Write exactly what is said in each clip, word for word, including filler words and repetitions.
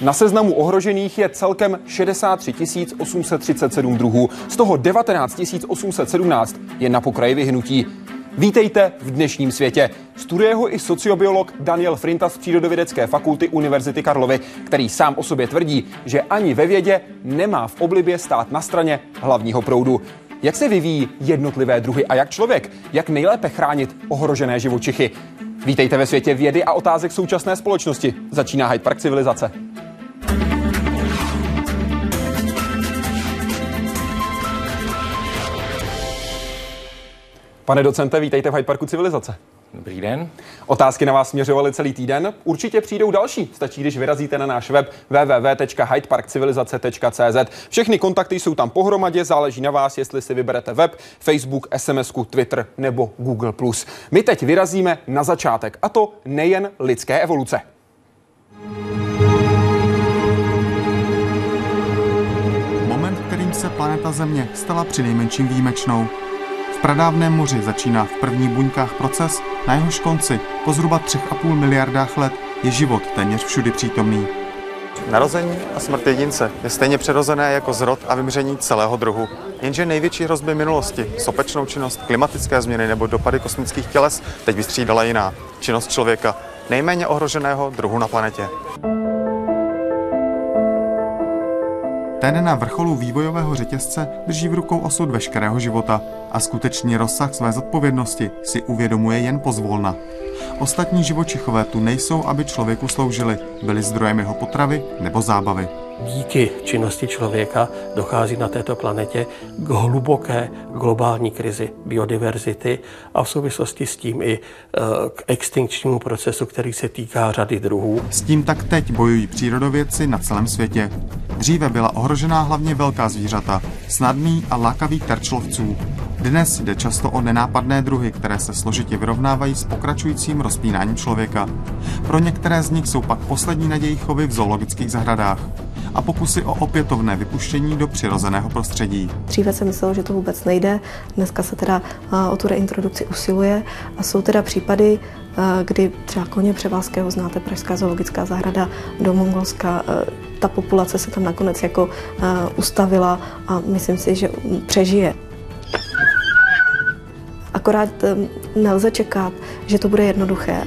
Na seznamu ohrožených je celkem šedesát tři tisíc osm set třicet sedm druhů, z toho devatenáct tisíc osm set sedmnáct je na pokraji vyhnutí. Vítejte v dnešním světě. Studuje ho i sociobiolog Daniel Frynta z Přírodovědecké fakulty Univerzity Karlovy, který sám o sobě tvrdí, že ani ve vědě nemá v oblibě stát na straně hlavního proudu. Jak se vyvíjí jednotlivé druhy a jak člověk, jak nejlépe chránit ohrožené živočichy? Vítejte ve světě vědy a otázek současné společnosti. Začíná Hyde Park Civilizace. Pane docente, vítejte v Hyde Parku Civilizace. Dobrý den. Otázky na vás směřovaly celý týden. Určitě přijdou další. Stačí, když vyrazíte na náš web w w w tečka hyde park civilizace tečka c z. Všechny kontakty jsou tam pohromadě, záleží na vás, jestli si vyberete web, Facebook, SMSku, Twitter nebo Google plus. My teď vyrazíme na začátek, a to nejen lidské evoluce. Moment, kterým se planeta Země stala přinejmenším výjimečnou. V pradávném moři začíná v prvních buňkách proces, na jehož konci po zhruba třech a půl miliardách let je život téměř všudy přítomný. Narození a smrt jedince je stejně přirozené jako zrod a vymření celého druhu. Jenže největší hrozby minulosti, sopečnou činnost, klimatické změny nebo dopady kosmických těles, teď vystřídala jiná, činnost člověka, nejméně ohroženého druhu na planetě. Ten na vrcholu vývojového řetězce drží v rukou osud veškerého života a skutečný rozsah své zodpovědnosti si uvědomuje jen pozvolna. Ostatní živočichové tu nejsou, aby člověku sloužili, byli zdrojem jeho potravy nebo zábavy. Díky činnosti člověka dochází na této planetě k hluboké globální krizi biodiverzity a v souvislosti s tím i k extinkčnímu procesu, který se týká řady druhů. S tím tak teď bojují přírodovědci na celém světě. Dříve byla ohrožená hlavně velká zvířata, snadný a lákavý terč lovců. Dnes jde často o nenápadné druhy, které se složitě vyrovnávají s pokračujícím rozpínáním člověka. Pro některé z nich jsou pak poslední naději chovy v zoologických zahradách a pokusy o opětovné vypuštění do přirozeného prostředí. Dříve se myslelo, že to vůbec nejde, dneska se teda o tu reintrodukci usiluje a jsou teda případy, kdy třeba koně Převalského, znáte, Pražská zoologická zahrada, do Mongolska, ta populace se tam nakonec jako ustavila a myslím si, že přežije. Akorát nelze čekat, že to bude jednoduché.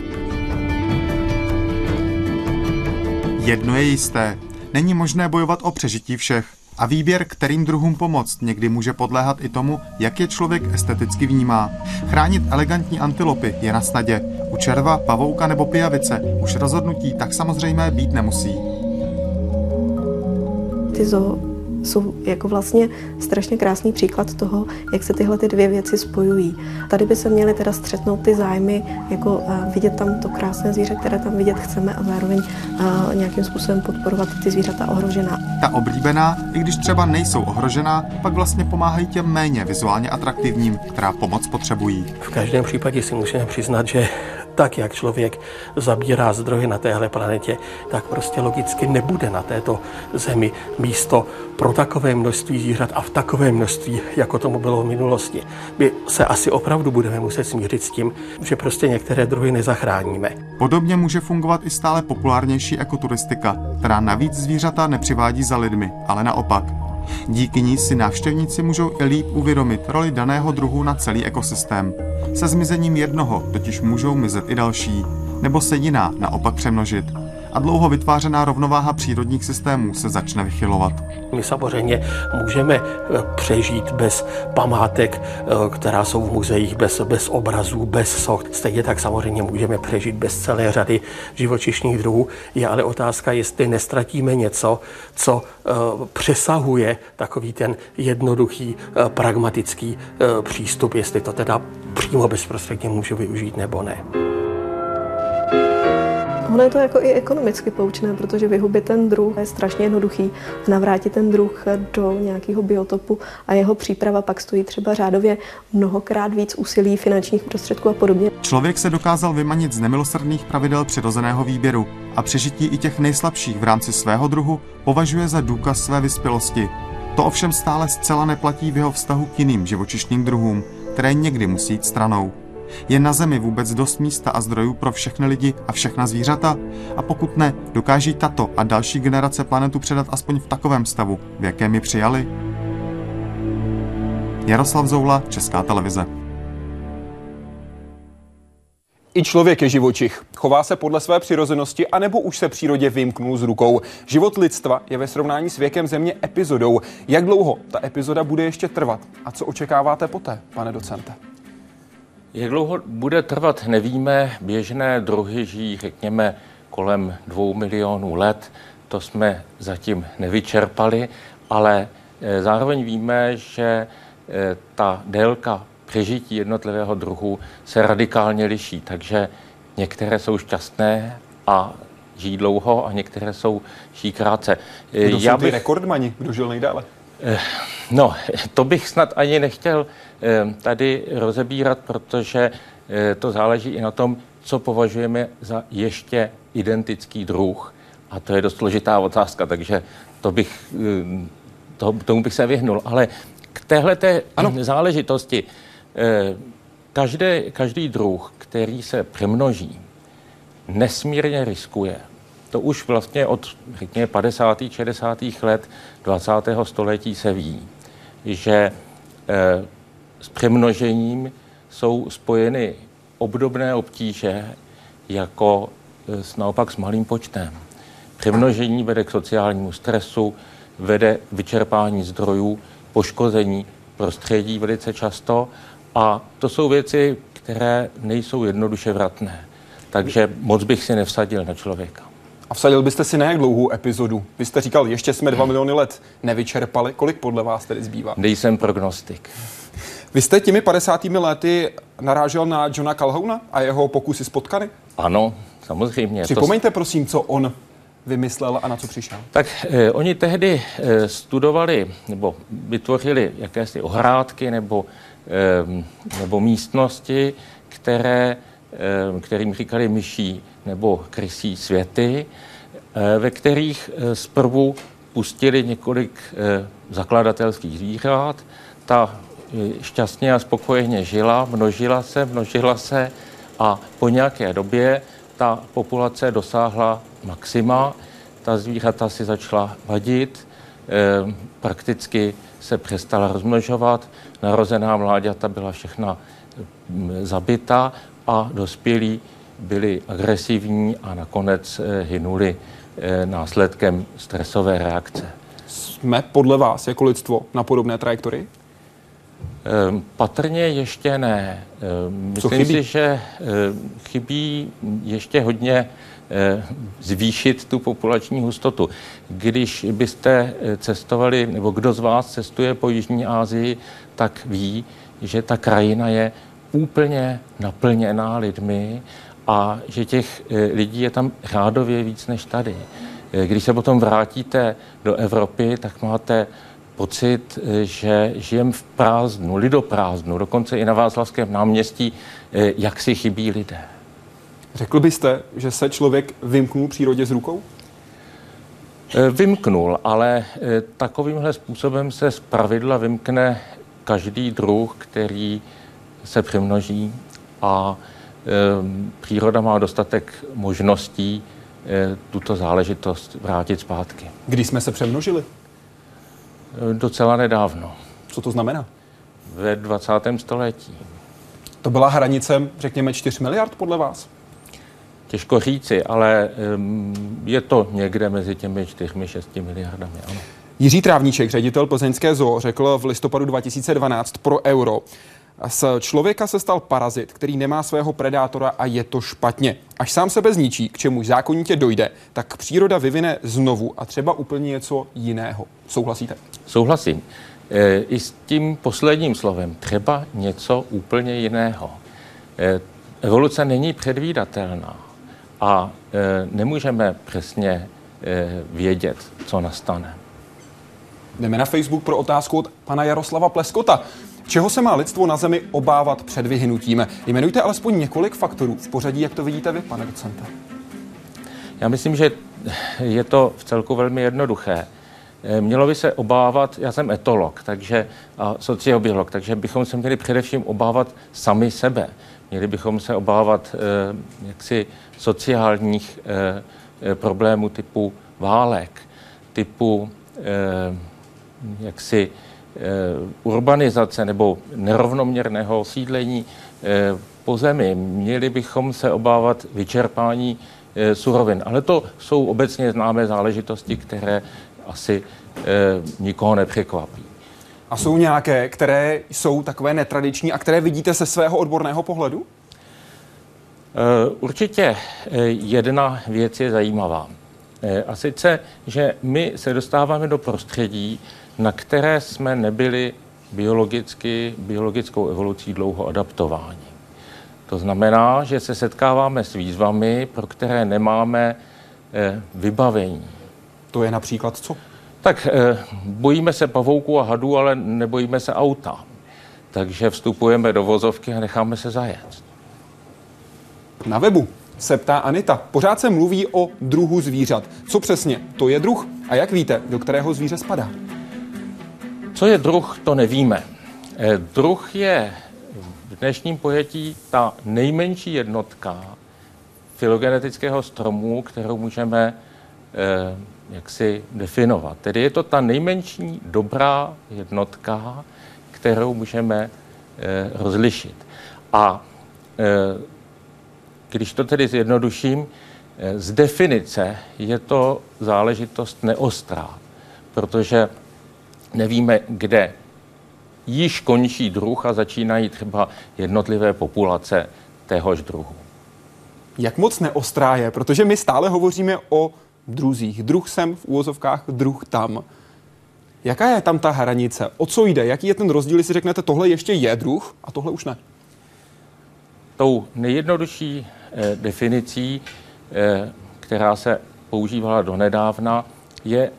Jedno je jisté. Není možné bojovat o přežití všech a výběr, kterým druhům pomoct, někdy může podléhat i tomu, jak je člověk esteticky vnímá. Chránit elegantní antilopy je na snadě. U červa, pavouka nebo pijavice už rozhodnutí tak samozřejmé být nemusí. Ty zoo jsou jako vlastně strašně krásný příklad toho, jak se tyhle ty dvě věci spojují. Tady by se měly teda střetnout ty zájmy, jako vidět tam to krásné zvíře, které tam vidět chceme a zároveň a nějakým způsobem podporovat ty zvířata ohrožená. Ta oblíbená, i když třeba nejsou ohrožená, pak vlastně pomáhají těm méně vizuálně atraktivním, která pomoc potřebují. V každém případě si musíme přiznat, že tak, jak člověk zabírá zdroje na téhle planetě, tak prostě logicky nebude na této zemi místo pro takové množství zvířat a v takové množství, jako tomu bylo v minulosti. My se asi opravdu budeme muset smířit s tím, že prostě některé druhy nezachráníme. Podobně může fungovat i stále populárnější ekoturistika, která navíc zvířata nepřivádí za lidmi, ale naopak. Díky ní si návštěvníci můžou i líp uvědomit roli daného druhu na celý ekosystém. Se zmizením jednoho totiž můžou mizet i další, nebo se jiná naopak přemnožit. A dlouho vytvářená rovnováha přírodních systémů se začne vychylovat. My samozřejmě můžeme přežít bez památek, která jsou v muzeích, bez, bez obrazů, bez soch. Stejně tak samozřejmě můžeme přežít bez celé řady živočišných druhů. Je ale otázka, jestli nestratíme něco, co přesahuje takový ten jednoduchý, pragmatický přístup, jestli to teda přímo bezprostředně můžu využít nebo ne. Ono je to jako i ekonomicky poučné, protože vyhubit ten druh je strašně jednoduchý. Navrátit ten druh do nějakého biotopu a jeho příprava pak stojí třeba řádově mnohokrát víc úsilí, finančních prostředků a podobně. Člověk se dokázal vymanit z nemilosrdných pravidel přirozeného výběru a přežití i těch nejslabších v rámci svého druhu považuje za důkaz své vyspělosti. To ovšem stále zcela neplatí v jeho vztahu k jiným živočišným druhům, které někdy musí jít stranou. Je na Zemi vůbec dost místa a zdrojů pro všechny lidi a všechna zvířata? A pokud ne, dokáží tato a další generace planetu předat aspoň v takovém stavu, v jakém ji přijali? Jaroslav Zoula, Česká televize. I člověk je živočich. Chová se podle své přirozenosti, anebo už se přírodě vymknul z rukou. Život lidstva je ve srovnání s věkem Země epizodou. Jak dlouho ta epizoda bude ještě trvat? A co očekáváte poté, pane docente? Jak dlouho bude trvat, nevíme. Běžné druhy žijí, řekněme, kolem dvou milionů let. To jsme zatím nevyčerpali, ale zároveň víme, že ta délka přežití jednotlivého druhu se radikálně liší, takže některé jsou šťastné a žijí dlouho a některé jsou žijí krátce. Kdo Já jsou ty bych... rekordmani? Kdo žil nejdále? No, to bych snad ani nechtěl tady rozebírat, protože to záleží i na tom, co považujeme za ještě identický druh. A to je dost složitá otázka, takže to bych, to, tomu bych se vyhnul. Ale k téhleté ano. záležitosti Každé, každý druh, který se přemnoží, nesmírně riskuje. To už vlastně od řekněme, padesátých šedesátých let dvacátého století se ví, že eh, s přemnožením jsou spojeny obdobné obtíže jako eh, naopak s malým počtem. Přemnožení vede k sociálnímu stresu, vede k vyčerpání zdrojů, poškození prostředí velice často. A to jsou věci, které nejsou jednoduše vratné. Takže moc bych si nevsadil na člověka. A vsadil byste si na jak dlouhou epizodu? Vy jste říkal, ještě jsme dva miliony let nevyčerpali. Kolik podle vás tedy zbývá? Nejsem prognostik. Vy jste těmi padesátými lety narážel na Johna Calhouna a jeho pokusy s potkany? Ano, samozřejmě. Připomeňte to... prosím, co on vymyslel a na co přišel. Tak eh, oni tehdy eh, studovali nebo vytvořili jakési ohrádky nebo nebo místnosti, které, kterým říkali myší nebo krysí světy, ve kterých zprvu pustili několik zakladatelských zvířat. Ta šťastně a spokojeně žila, množila se, množila se a po nějaké době ta populace dosáhla maxima, ta zvířata si začala vadit, prakticky se přestala rozmnožovat, narozená mláďata byla všechna zabita a dospělí byli agresivní a nakonec hynuli následkem stresové reakce. Jsme podle vás jako lidstvo na podobné trajektorii? Patrně ještě ne. Myslím si, že chybí ještě hodně zvýšit tu populační hustotu. Když byste cestovali, nebo kdo z vás cestuje po Jižní Asii, tak ví, že ta krajina je úplně naplněná lidmi a že těch lidí je tam řádově víc než tady. Když se potom vrátíte do Evropy, tak máte pocit, že žijeme v prázdnu, lidoprázdnu, dokonce i na Václavském náměstí, jak si chybí lidé. Řekl byste, že se člověk vymknul přírodě z rukou? Vymknul, ale takovýmhle způsobem se zpravidla vymkne každý druh, který se přemnoží a příroda má dostatek možností tuto záležitost vrátit zpátky. Kdy jsme se přemnožili? Docela nedávno. Co to znamená? Ve dvacátém století. To byla hranice, řekněme, čtyři miliardy podle vás? Těžko říci, ale je to někde mezi těmi čtyřmi až šesti miliardami. Ano. Jiří Trávníček, ředitel plzeňské zoo, řekl v listopadu dva tisíce dvanáct pro Euro. Z člověka se stal parazit, který nemá svého predátora a je to špatně. Až sám sebe zničí, k čemu zákonitě dojde, tak příroda vyvine znovu a třeba úplně něco jiného. Souhlasíte? Souhlasím. E, I s tím posledním slovem. Třeba něco úplně jiného. E, evoluce není předvídatelná a e, nemůžeme přesně e, vědět, co nastane. Jdeme na Facebook pro otázku od pana Jaroslava Pleskota. Čeho se má lidstvo na Zemi obávat před vyhynutím? Jmenujte alespoň několik faktorů v pořadí, jak to vidíte vy, pane docente. Já myslím, že je to v celku velmi jednoduché. Mělo by se obávat, já jsem etolog, takže a sociobiolog, takže bychom se měli především obávat sami sebe. Měli bychom se obávat eh, jaksi sociálních eh, problémů typu válek, typu eh, jaksi eh, urbanizace nebo nerovnoměrného osídlení eh, po zemi. Měli bychom se obávat vyčerpání eh, surovin. Ale to jsou obecně známé záležitosti, které asi eh, nikoho nepřekvapí. A jsou nějaké, které jsou takové netradiční a které vidíte ze svého odborného pohledu? Určitě jedna věc je zajímavá. A sice, že my se dostáváme do prostředí, na které jsme nebyli biologicky, biologickou evolucí dlouho adaptováni. To znamená, že se setkáváme s výzvami, pro které nemáme vybavení. To je například co? Tak bojíme se pavouků a hadů, ale nebojíme se auta. Takže vstupujeme do vozovky a necháme se zajet. Na webu se ptá Anita. Pořád se mluví o druhu zvířat. Co přesně to je druh? A jak víte, do kterého zvíře spadá? Co je druh, to nevíme. Druh je v dnešním pojetí ta nejmenší jednotka filogenetického stromu, kterou můžeme jak si definovat. Tedy je to ta nejmenší dobrá jednotka, kterou můžeme eh, rozlišit. A eh, když to tedy zjednoduším, eh, z definice je to záležitost neostrá, protože nevíme, kde již končí druh a začínají třeba jednotlivé populace téhož druhu. Jak moc neostrá je? Protože my stále hovoříme o druzích. Druh sem, v úvozovkách druh tam. Jaká je tam ta hranice? O co jde? Jaký je ten rozdíl, jestli řeknete, tohle ještě je druh a tohle už ne? Tou nejjednodušší eh, definicí, eh, která se používala donedávna, je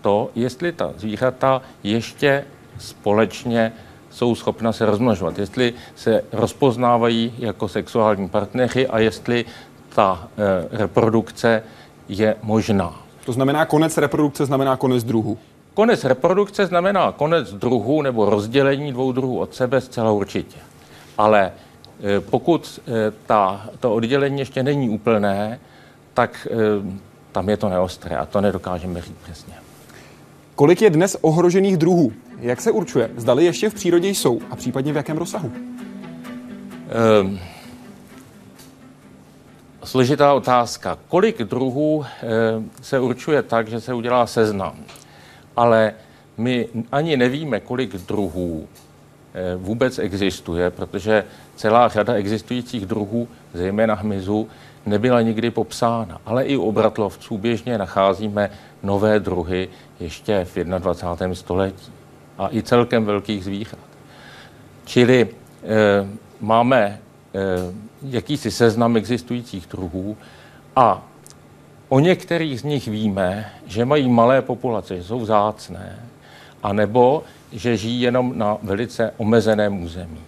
to, jestli ta zvířata ještě společně jsou schopna se rozmnožovat. Jestli se rozpoznávají jako sexuální partneři a jestli ta eh, reprodukce je možná. To znamená, konec reprodukce znamená konec druhu? Konec reprodukce znamená konec druhu nebo rozdělení dvou druhů od sebe zcela určitě. Ale e, pokud e, ta, to oddělení ještě není úplné, tak e, tam je to neostré a to nedokážeme říct přesně. Kolik je dnes ohrožených druhů? Jak se určuje? Zdali ještě v přírodě jsou a případně v jakém rozsahu? E, Složitá otázka. Kolik druhů e, se určuje tak, že se udělá seznam? Ale my ani nevíme, kolik druhů e, vůbec existuje, protože celá řada existujících druhů, zejména hmyzu, nebyla nikdy popsána. Ale i u obratlovců běžně nacházíme nové druhy ještě v jednadvacátém století. A i celkem velkých zvířat. Čili e, máme jakýsi seznam existujících druhů a o některých z nich víme, že mají malé populace, že jsou vzácné, anebo že žijí jenom na velice omezeném území.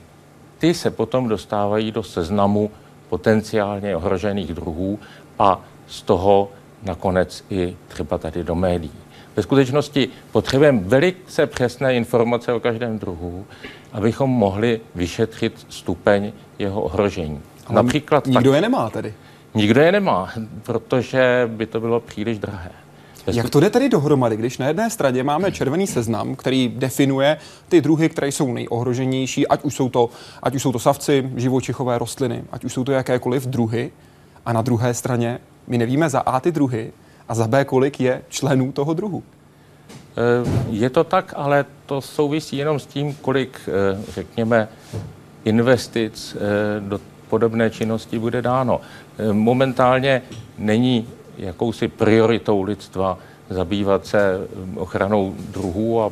Ty se potom dostávají do seznamu potenciálně ohrožených druhů a z toho nakonec i třeba tady do médií. Ve skutečnosti potřebujeme velice přesné informace o každém druhu, abychom mohli vyšetřit stupeň jeho ohrožení. Ale například nikdo tak, je nemá tedy? Nikdo je nemá, protože by to bylo příliš drahé. Bez Jak to jde tedy dohromady, když na jedné straně máme červený seznam, který definuje ty druhy, které jsou nejohroženější, ať už jsou to, ať už jsou to savci, živočichové rostliny, ať už jsou to jakékoliv druhy, a na druhé straně my nevíme za A ty druhy, a za B, kolik je členů toho druhu? Je to tak, ale to souvisí jenom s tím, kolik, řekněme, investic do podobné činnosti bude dáno. Momentálně není jakousi prioritou lidstva zabývat se ochranou druhů a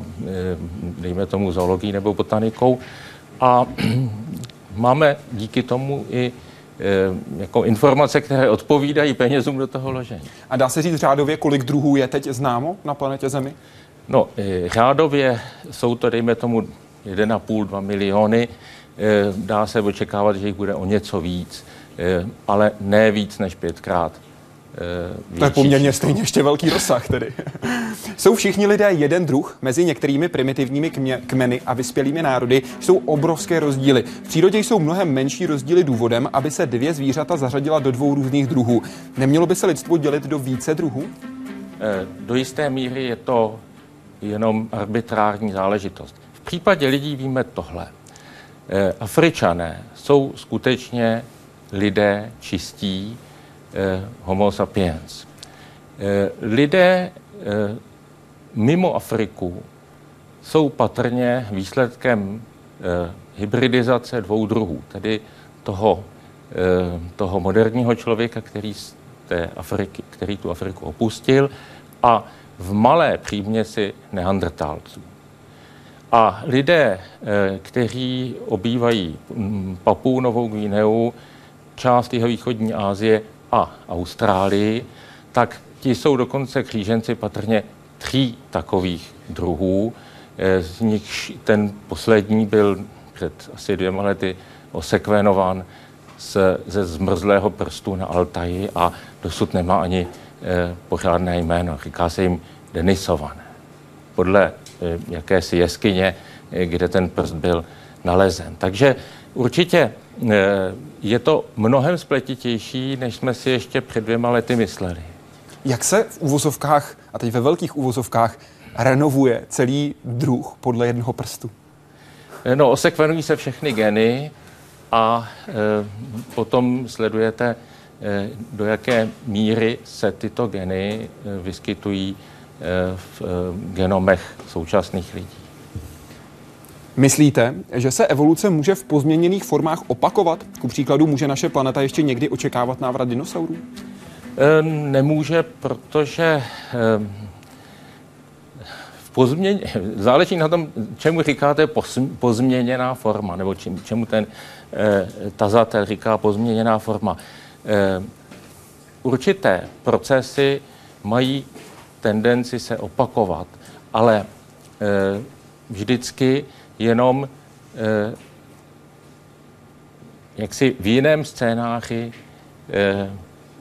dejme tomu zoologií nebo botanikou. A máme díky tomu i jako informace, které odpovídají penězům do toho ložení. A dá se říct řádově, kolik druhů je teď známo na planetě Zemi? No, řádově jsou to, dejme tomu, jedna celá pět až dva miliony. Dá se očekávat, že jich bude o něco víc, ale ne víc než pětkrát Větší. To je poměrně stejně ještě velký rozsah tedy. Jsou všichni lidé jeden druh, mezi některými primitivními kmě, kmeny a vyspělými národy jsou obrovské rozdíly. V přírodě jsou mnohem menší rozdíly důvodem, aby se dvě zvířata zařadila do dvou různých druhů. Nemělo by se lidstvo dělit do více druhů? Do jisté míry je to jenom arbitrární záležitost. V případě lidí víme tohle. Afričané jsou skutečně lidé čistí, homo sapiens. Lidé mimo Afriku jsou patrně výsledkem hybridizace dvou druhů, tedy toho, toho moderního člověka, který, z té Afriky, který tu Afriku opustil, a v malé příměsi neandertálců. A lidé, kteří obývají Papuu Novou Guineu, část jihovýchodní Asie a Austrálii, tak ti jsou dokonce kříženci patrně tří takových druhů. Z nich ten poslední byl před asi dvěma lety osekvenován ze zmrzlého prstu na Altaji a dosud nemá ani pořádné jméno. Říká se jim Denisované, podle jakési jeskyně, kde ten prst byl nalezen. Takže určitě je to mnohem spletitější, než jsme si ještě před dvěma lety mysleli. Jak se v uvozovkách, a teď ve velkých uvozovkách, renovuje celý druh podle jednoho prstu? No, osekvenují se všechny geny a e, potom sledujete, e, do jaké míry se tyto geny vyskytují e, v e, genomech současných lidí. Myslíte, že se evoluce může v pozměněných formách opakovat? Ku příkladu, může naše planeta ještě někdy očekávat návrat dinosaurů? E, nemůže, protože e, v pozměně, záleží na tom, čemu říkáte pozměněná forma, nebo čem, čemu ten e, tazatel říká pozměněná forma. E, určité procesy mají tendenci se opakovat, ale e, vždycky jenom eh, jaksi v jiném scénáři eh,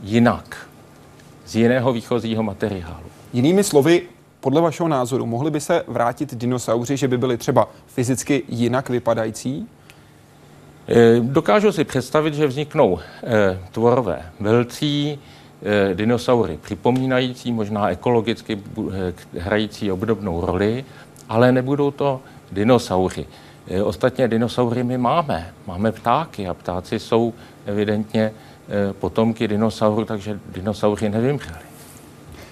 jinak, z jiného výchozího materiálu. Jinými slovy, podle vašeho názoru, mohli by se vrátit dinosauři, že by byli třeba fyzicky jinak vypadající? Eh, dokážu si představit, že vzniknou eh, tvorové velcí, eh, dinosaury připomínající, možná ekologicky eh, hrající obdobnou roli, ale nebudou to dinosauři. Ostatně dinosaury my máme. Máme ptáky a ptáci jsou evidentně potomky dinosaurů, takže dinosauři nevymřeli.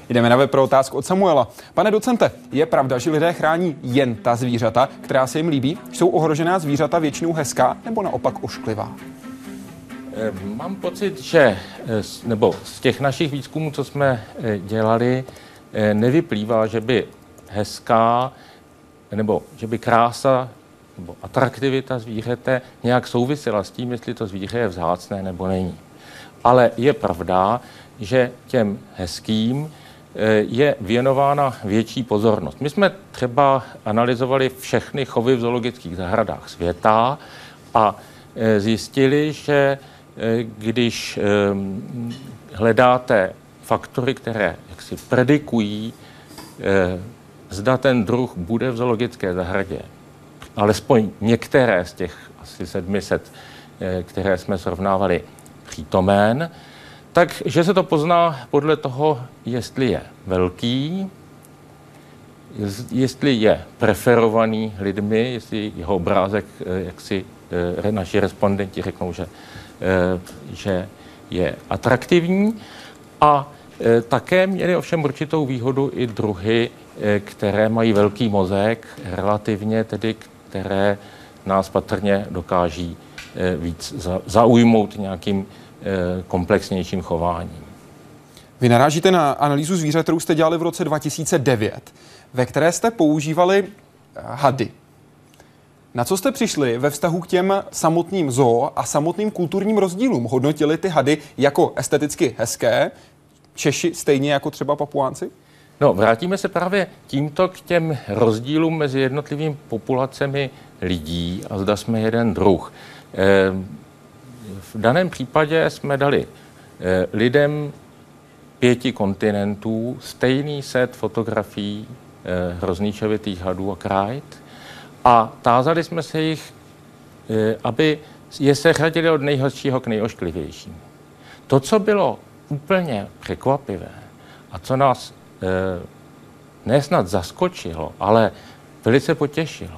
Jdeme na web pro otázku od Samuela. Pane docente, je pravda, že lidé chrání jen ta zvířata, která se jim líbí? Jsou ohrožená zvířata většinou hezká nebo naopak ošklivá? Mám pocit, že nebo z těch našich výzkumů, co jsme dělali, nevyplývá, že by hezká nebo že by krása nebo atraktivita zvířete nějak souvisela s tím, jestli to zvíře je vzácné nebo není. Ale je pravda, že těm hezkým je věnována větší pozornost. My jsme třeba analyzovali všechny chovy v zoologických zahradách světa a zjistili, že když hledáte faktory, které jaksi predikují, zda ten druh bude v zoologické zahradě, alespoň některé z těch asi sedmi set, které jsme srovnávali, přítomen, takže se to pozná podle toho, jestli je velký, jestli je preferovaný lidmi, jestli jeho obrázek, jak si naši respondenti řeknou, že, že je atraktivní. A také měly ovšem určitou výhodu i druhy, které mají velký mozek, relativně tedy, které nás patrně dokáží víc zaujmout nějakým komplexnějším chováním. Vy narážíte na analýzu zvířat, kterou jste dělali v roce dva tisíce devět, ve které jste používali hady. Na co jste přišli ve vztahu k těm samotným zoo a samotným kulturním rozdílům? Hodnotili ty hady jako esteticky hezké, Češi stejně jako třeba Papuánci? No, vrátíme se právě tímto k těm rozdílům mezi jednotlivými populacemi lidí a zda jsme jeden druh. V daném případě jsme dali lidem pěti kontinentů stejný set fotografií eh, hrozničovitých hadů a krajt a tázali jsme se jich, eh, aby je seřadili od nejhoršího k nejošklivějšímu. To, co bylo úplně překvapivé a co nás eh, nesnad zaskočilo, ale velice potěšilo,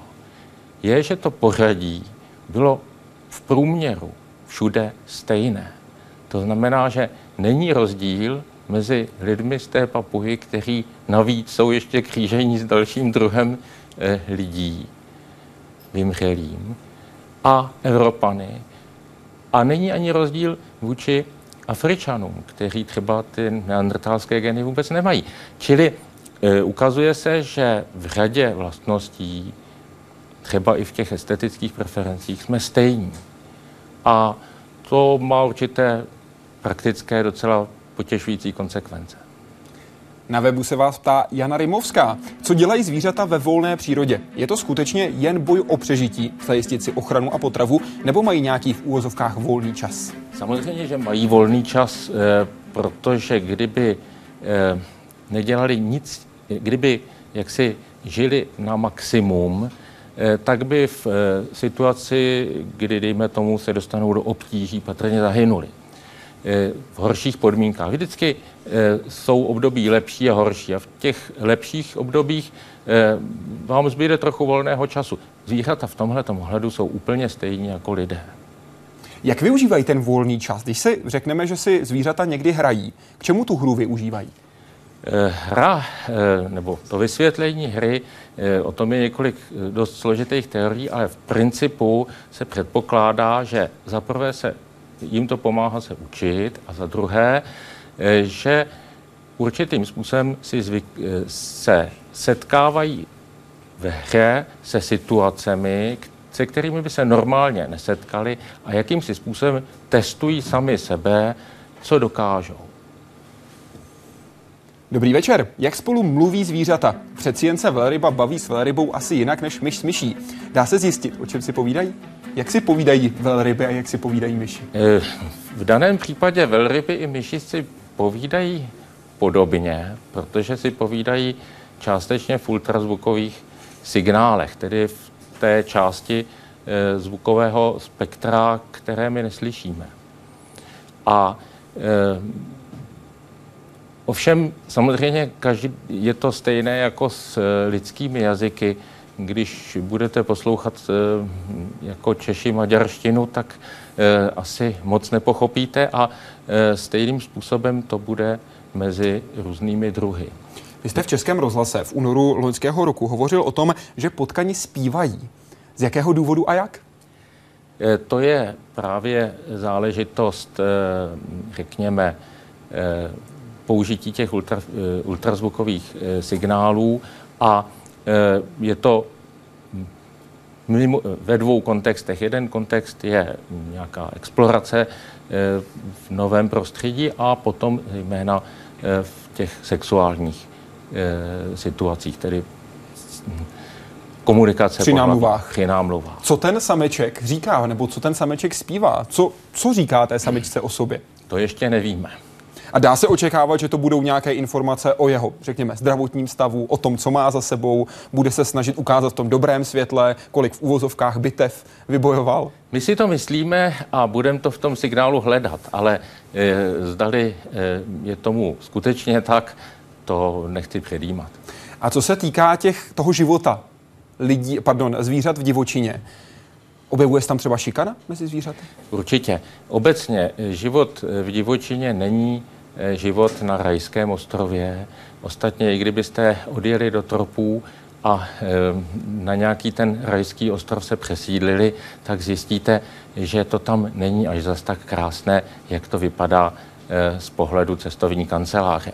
je, že to pořadí bylo v průměru všude stejné. To znamená, že není rozdíl mezi lidmi z té Papuhy, kteří navíc jsou ještě křížení s dalším druhem eh, lidí, vymřelým, a Evropany. A není ani rozdíl vůči Afričanům, kteří třeba ty neandertalské geny vůbec nemají. Čili eh, ukazuje se, že v řadě vlastností, třeba i v těch estetických preferencích, jsme stejní. A to má určité praktické, docela potěšující konsekvence. Na webu se vás ptá Jana Rymovská. Co dělají zvířata ve volné přírodě? Je to skutečně jen boj o přežití, zajistit si ochranu a potravu, nebo mají nějaký v úvozovkách volný čas? Samozřejmě, že mají volný čas, protože kdyby nedělali nic, kdyby jaksi žili na maximum, tak by v situaci, kdy dejme tomu se dostanou do obtíží, patrně zahynuli. V horších podmínkách. Vždycky jsou období lepší a horší a v těch lepších obdobích vám zbyde trochu volného času. Zvířata v tomhletom ohledu jsou úplně stejní jako lidé. Jak využívají ten volný čas? Když si řekneme, že si zvířata někdy hrají, k čemu tu hru využívají? Hra, nebo to vysvětlení hry, o tom je několik dost složitých teorií, ale v principu se předpokládá, že za prvé se jim to pomáhá se učit a za druhé, že určitým způsobem si zvyk, se setkávají ve hře se situacemi, se kterými by se normálně nesetkali a jakýmsi způsobem testují sami sebe, co dokážou. Dobrý večer. Jak spolu mluví zvířata? Přeci jen se velryba baví s velrybou asi jinak než myš s myší. Dá se zjistit, o čem si povídají? Jak si povídají velryby a jak si povídají myši? V daném případě velryby i myši si povídají podobně, protože si povídají částečně v ultrazvukových signálech, tedy v té části zvukového spektra, které my neslyšíme. A ovšem, samozřejmě každý, je to stejné jako s lidskými jazyky. Když budete poslouchat jako Češi maďarštinu, tak asi moc nepochopíte a stejným způsobem to bude mezi různými druhy. Vy jste v Českém rozhlase v únoru loňského roku hovořil o tom, že potkani zpívají. Z jakého důvodu a jak? To je právě záležitost, řekněme, použití těch ultra, ultrazvukových signálů a je to mimo, ve dvou kontextech. Jeden kontext je nějaká explorace v novém prostředí a potom zejména v těch sexuálních situacích, tedy komunikace při námluvách. Při námluvách. Co ten sameček říká, nebo co ten sameček zpívá? Co, co říká té samičce o sobě? To ještě nevíme. A dá se očekávat, že to budou nějaké informace o jeho, řekněme, zdravotním stavu, o tom, co má za sebou, bude se snažit ukázat v tom dobrém světle, kolik v úvozovkách bitev vybojoval? My si to myslíme a budeme to v tom signálu hledat, ale e, zdali e, je tomu skutečně tak, to nechci předjímat. A co se týká těch, toho života lidí, pardon, zvířat v divočině, objevuje se tam třeba šikana mezi zvířaty? Určitě. Obecně život v divočině není život na rajském ostrově. Ostatně, i kdybyste odjeli do tropů a na nějaký ten rajský ostrov se přesídlili, tak zjistíte, že to tam není až zas tak krásné, jak to vypadá z pohledu cestovní kanceláře.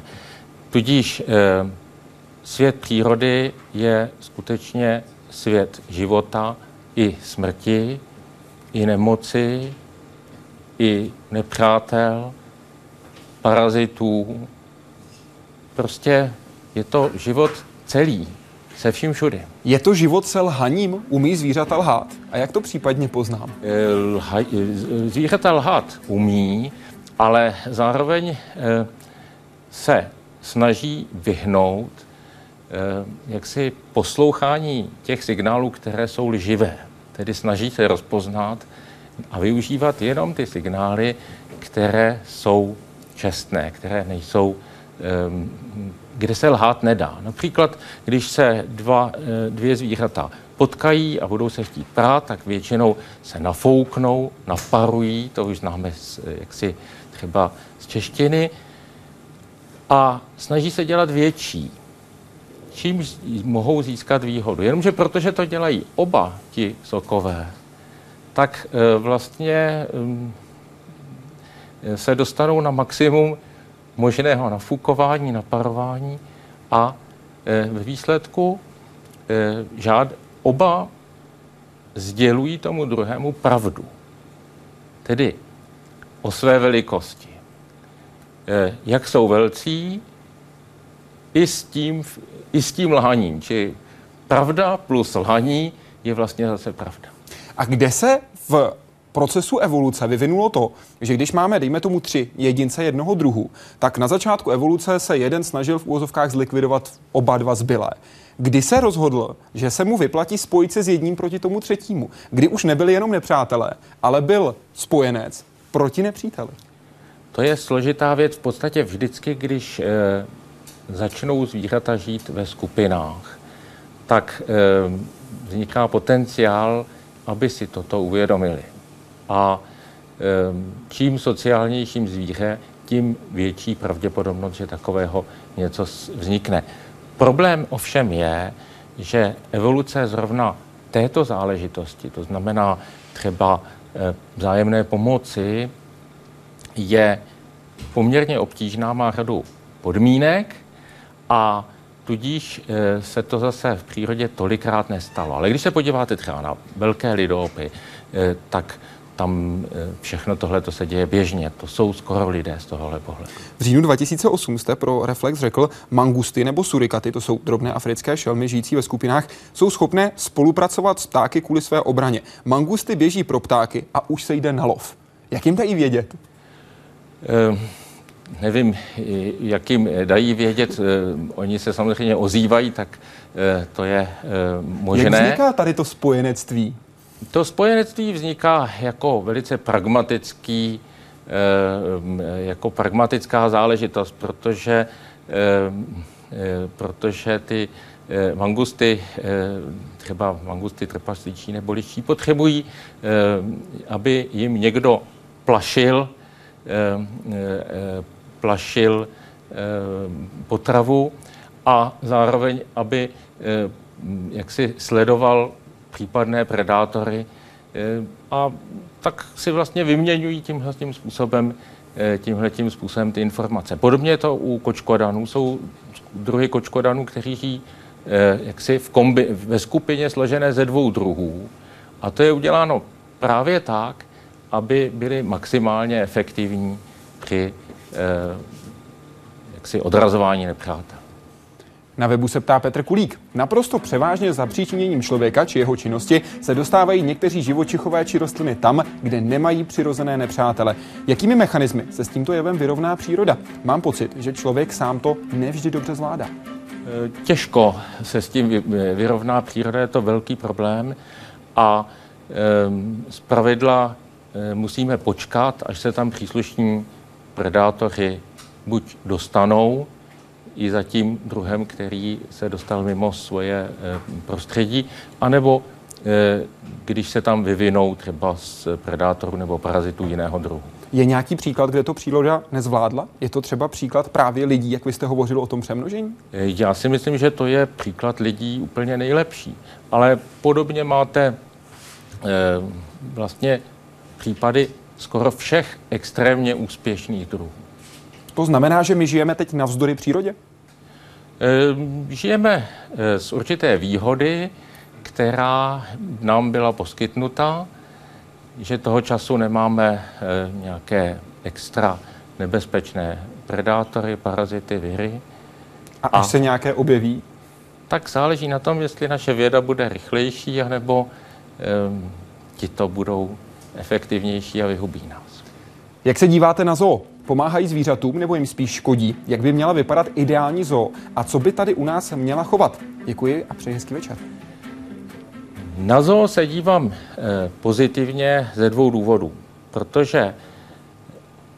Tudíž svět přírody je skutečně svět života, i smrti, i nemoci, i nepřátel, parazitů. Prostě je to život celý, se vším všudy. Je to život se lhaním? Umí zvířata lhát? A jak to případně poznám? Lha, zvířata lhát umí, ale zároveň se snaží vyhnout jaksi poslouchání těch signálů, které jsou lživé. Tedy snaží se rozpoznat a využívat jenom ty signály, které jsou čestné, které nejsou, kde se lhát nedá. Například, když se dva, dvě zvířata potkají a budou se chtít prát, tak většinou se nafouknou, naparují, to už známe z, jaksi třeba z češtiny, a snaží se dělat větší, čím mohou získat výhodu. Jenomže protože to dělají oba ti sokové, tak vlastně se dostanou na maximum možného nafukování, naparování a ve výsledku žád, oba sdělují tomu druhému pravdu, tedy o své velikosti. Jak jsou velcí, i s tím, i s tím lhaním, či pravda plus lhaní je vlastně zase pravda. A kde se v procesu evoluce vyvinulo to, že když máme, dejme tomu, tři jedince jednoho druhu, tak na začátku evoluce se jeden snažil v úvozovkách zlikvidovat oba dva zbylé. Kdy se rozhodl, že se mu vyplatí spojit se s jedním proti tomu třetímu? Kdy už nebyli jenom nepřátelé, ale byl spojenec proti nepříteli? To je složitá věc v podstatě vždycky, když e, začnou zvířata žít ve skupinách, tak e, vzniká potenciál, aby si toto uvědomili. A e, čím sociálnějším zvíře, tím větší pravděpodobnost, že takového něco vznikne. Problém ovšem je, že evoluce zrovna této záležitosti, to znamená třeba vzájemné pomoci, je poměrně obtížná, má řadu podmínek a tudíž se to zase v přírodě tolikrát nestalo. Ale když se podíváte třeba na velké lidoopy, tak tam všechno tohle to se děje běžně. To jsou skoro lidé z tohohle pohledu. V říjnu dva tisíce osm jste pro Reflex řekl, mangusty nebo surikaty, to jsou drobné africké šelmy žijící ve skupinách, jsou schopné spolupracovat s ptáky kvůli své obraně. Mangusty běží pro ptáky a už se jde na lov. Jak jim dají vědět? Eh, nevím, jak jim dají vědět. Eh, oni se samozřejmě ozývají, tak eh, to je eh, možné. Jak vzniká tady to spojenectví? To spojenectví vzniká jako velice pragmatický, jako pragmatická záležitost, protože, protože ty mangusty, třeba mangusty trpasličí nebo ličí, potřebují, aby jim někdo plašil, plašil potravu a zároveň, aby jaksi sledoval případné predátory, a tak si vlastně vyměňují tímhletím způsobem, tímhletím způsobem ty informace. Podobně je to u kočkodanů. Jsou druhy kočkodanů, kteří žijí jaksi v kombi, ve skupině složené ze dvou druhů. A to je uděláno právě tak, aby byly maximálně efektivní při jaksi odrazování nepřátel. Na webu se ptá Petr Kulík. Naprosto převážně za příčiněním člověka či jeho činnosti se dostávají někteří živočichové či rostliny tam, kde nemají přirozené nepřátele. Jakými mechanismy se s tímto jevem vyrovná příroda? Mám pocit, že člověk sám to nevždy dobře zvládá. Těžko se s tím vyrovná příroda, je to velký problém a zpravidla musíme počkat, až se tam příslušní predátoři buď dostanou, i za tím druhem, který se dostal mimo svoje prostředí, anebo když se tam vyvinou třeba z predátorů nebo parazitů jiného druhu. Je nějaký příklad, kde to příroda nezvládla? Je to třeba příklad právě lidí, jak vy jste hovořil o tom přemnožení? Já si myslím, že to je příklad lidí úplně nejlepší. Ale podobně máte vlastně případy skoro všech extrémně úspěšných druhů. To znamená, že my žijeme teď navzdory přírodě? Žijeme z určité výhody, která nám byla poskytnuta, že toho času nemáme nějaké extra nebezpečné predátory, parazity, viry. A až a se nějaké objeví? Tak záleží na tom, jestli naše věda bude rychlejší, anebo um, tito budou efektivnější a vyhubí nás. Jak se díváte na zoo? Pomáhají zvířatům nebo jim spíš škodí? Jak by měla vypadat ideální zoo? A co by tady u nás měla chovat? Děkuji a přeji hezký večer. Na zoo se dívám pozitivně ze dvou důvodů. Protože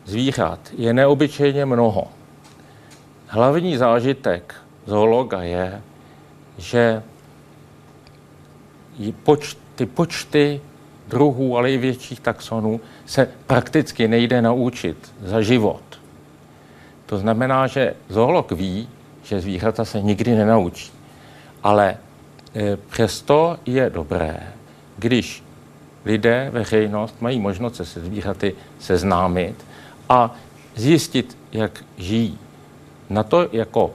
zvířat je neobyčejně mnoho. Hlavní zážitek zoologa je, že ty počty druhů, ale i větších taxonů se prakticky nejde naučit za život. To znamená, že zoolog ví, že zvířata se nikdy nenaučí. Ale přesto je dobré, když lidé, veřejnost mají možnost se se zvířaty seznámit a zjistit, jak žijí. Na to jako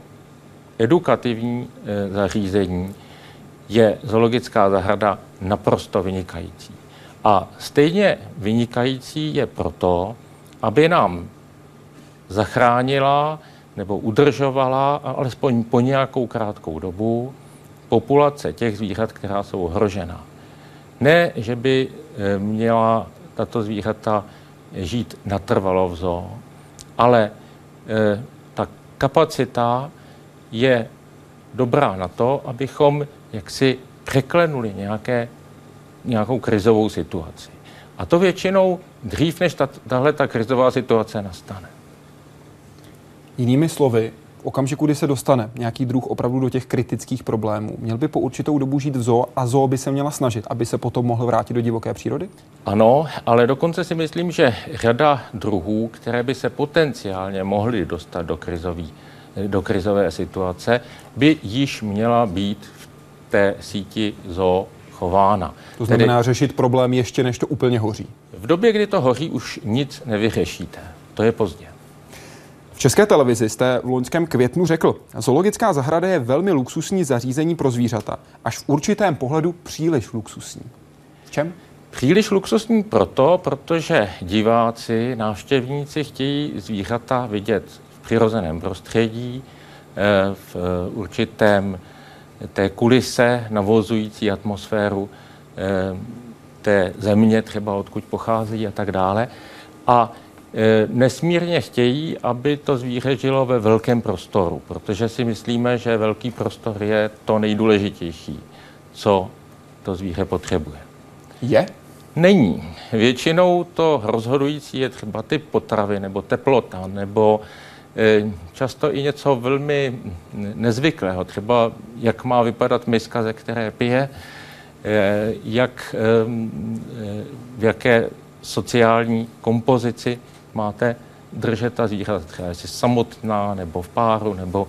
edukativní zařízení je zoologická zahrada naprosto vynikající. A stejně vynikající je proto, aby nám zachránila nebo udržovala alespoň po nějakou krátkou dobu populace těch zvířat, která jsou ohrožena. Ne, že by měla tato zvířata žít natrvalo v zoo, ale ta kapacita je dobrá na to, abychom jaksi překlenuli nějaké nějakou krizovou situaci. A to většinou dřív, než ta, tahle ta krizová situace nastane. Jinými slovy, v okamžiku, kdy se dostane nějaký druh opravdu do těch kritických problémů, měl by po určitou dobu žít v zoo a zoo by se měla snažit, aby se potom mohl vrátit do divoké přírody? Ano, ale dokonce si myslím, že řada druhů, které by se potenciálně mohly dostat do, krizový, do krizové situace, by již měla být v té síti zoo chována. To znamená tedy řešit problém ještě, než to úplně hoří. V době, kdy to hoří, už nic nevyřešíte. To je pozdě. V České televizi jste v loňském květnu řekl, zoologická zahrada je velmi luxusní zařízení pro zvířata. Až v určitém pohledu příliš luxusní. V čem? Příliš luxusní proto, protože diváci, návštěvníci chtějí zvířata vidět v přirozeném prostředí, v určitém té kulise navozující atmosféru e, té země, třeba odkud pochází a tak dále. A e, nesmírně chtějí, aby to zvíře žilo ve velkém prostoru, protože si myslíme, že velký prostor je to nejdůležitější, co to zvíře potřebuje. Je? Není. Většinou to rozhodující je třeba typ potravy, nebo teplota, nebo často i něco velmi nezvyklého, třeba jak má vypadat miska, ze které pije, jak, v jaké sociální kompozici máte držet ta zvířata, třeba jestli samotná, nebo v páru, nebo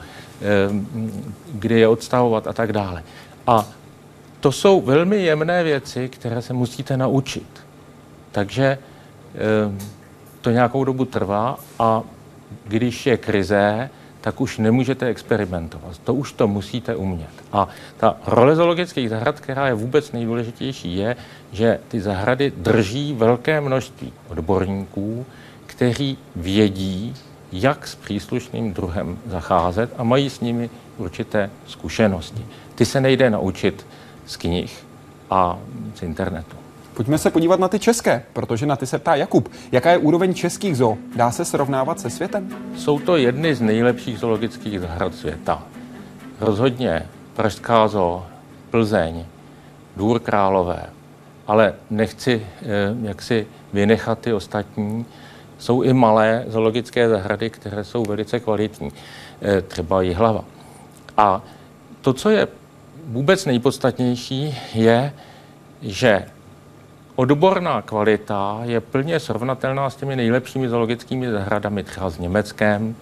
kdy je odstavovat a tak dále. A to jsou velmi jemné věci, které se musíte naučit. Takže to nějakou dobu trvá a když je krize, tak už nemůžete experimentovat. To už to musíte umět. A ta role zoologických zahrad, která je vůbec nejdůležitější, je, že ty zahrady drží velké množství odborníků, kteří vědí, jak s příslušným druhem zacházet a mají s nimi určité zkušenosti. Ty se nejde naučit z knih a z internetu. Pojďme se podívat na ty české, protože na ty se ptá Jakub. Jaká je úroveň českých zoo? Dá se srovnávat se světem? Jsou to jedny z nejlepších zoologických zahrad světa. Rozhodně Pražská zoo, Plzeň, Dvůr Králové, ale nechci jaksi vynechat ty ostatní. Jsou i malé zoologické zahrady, které jsou velice kvalitní, třeba Jihlava. A to, co je vůbec nejpodstatnější, je, že odborná kvalita je plně srovnatelná s těmi nejlepšími zoologickými zahradami, třeba s německým,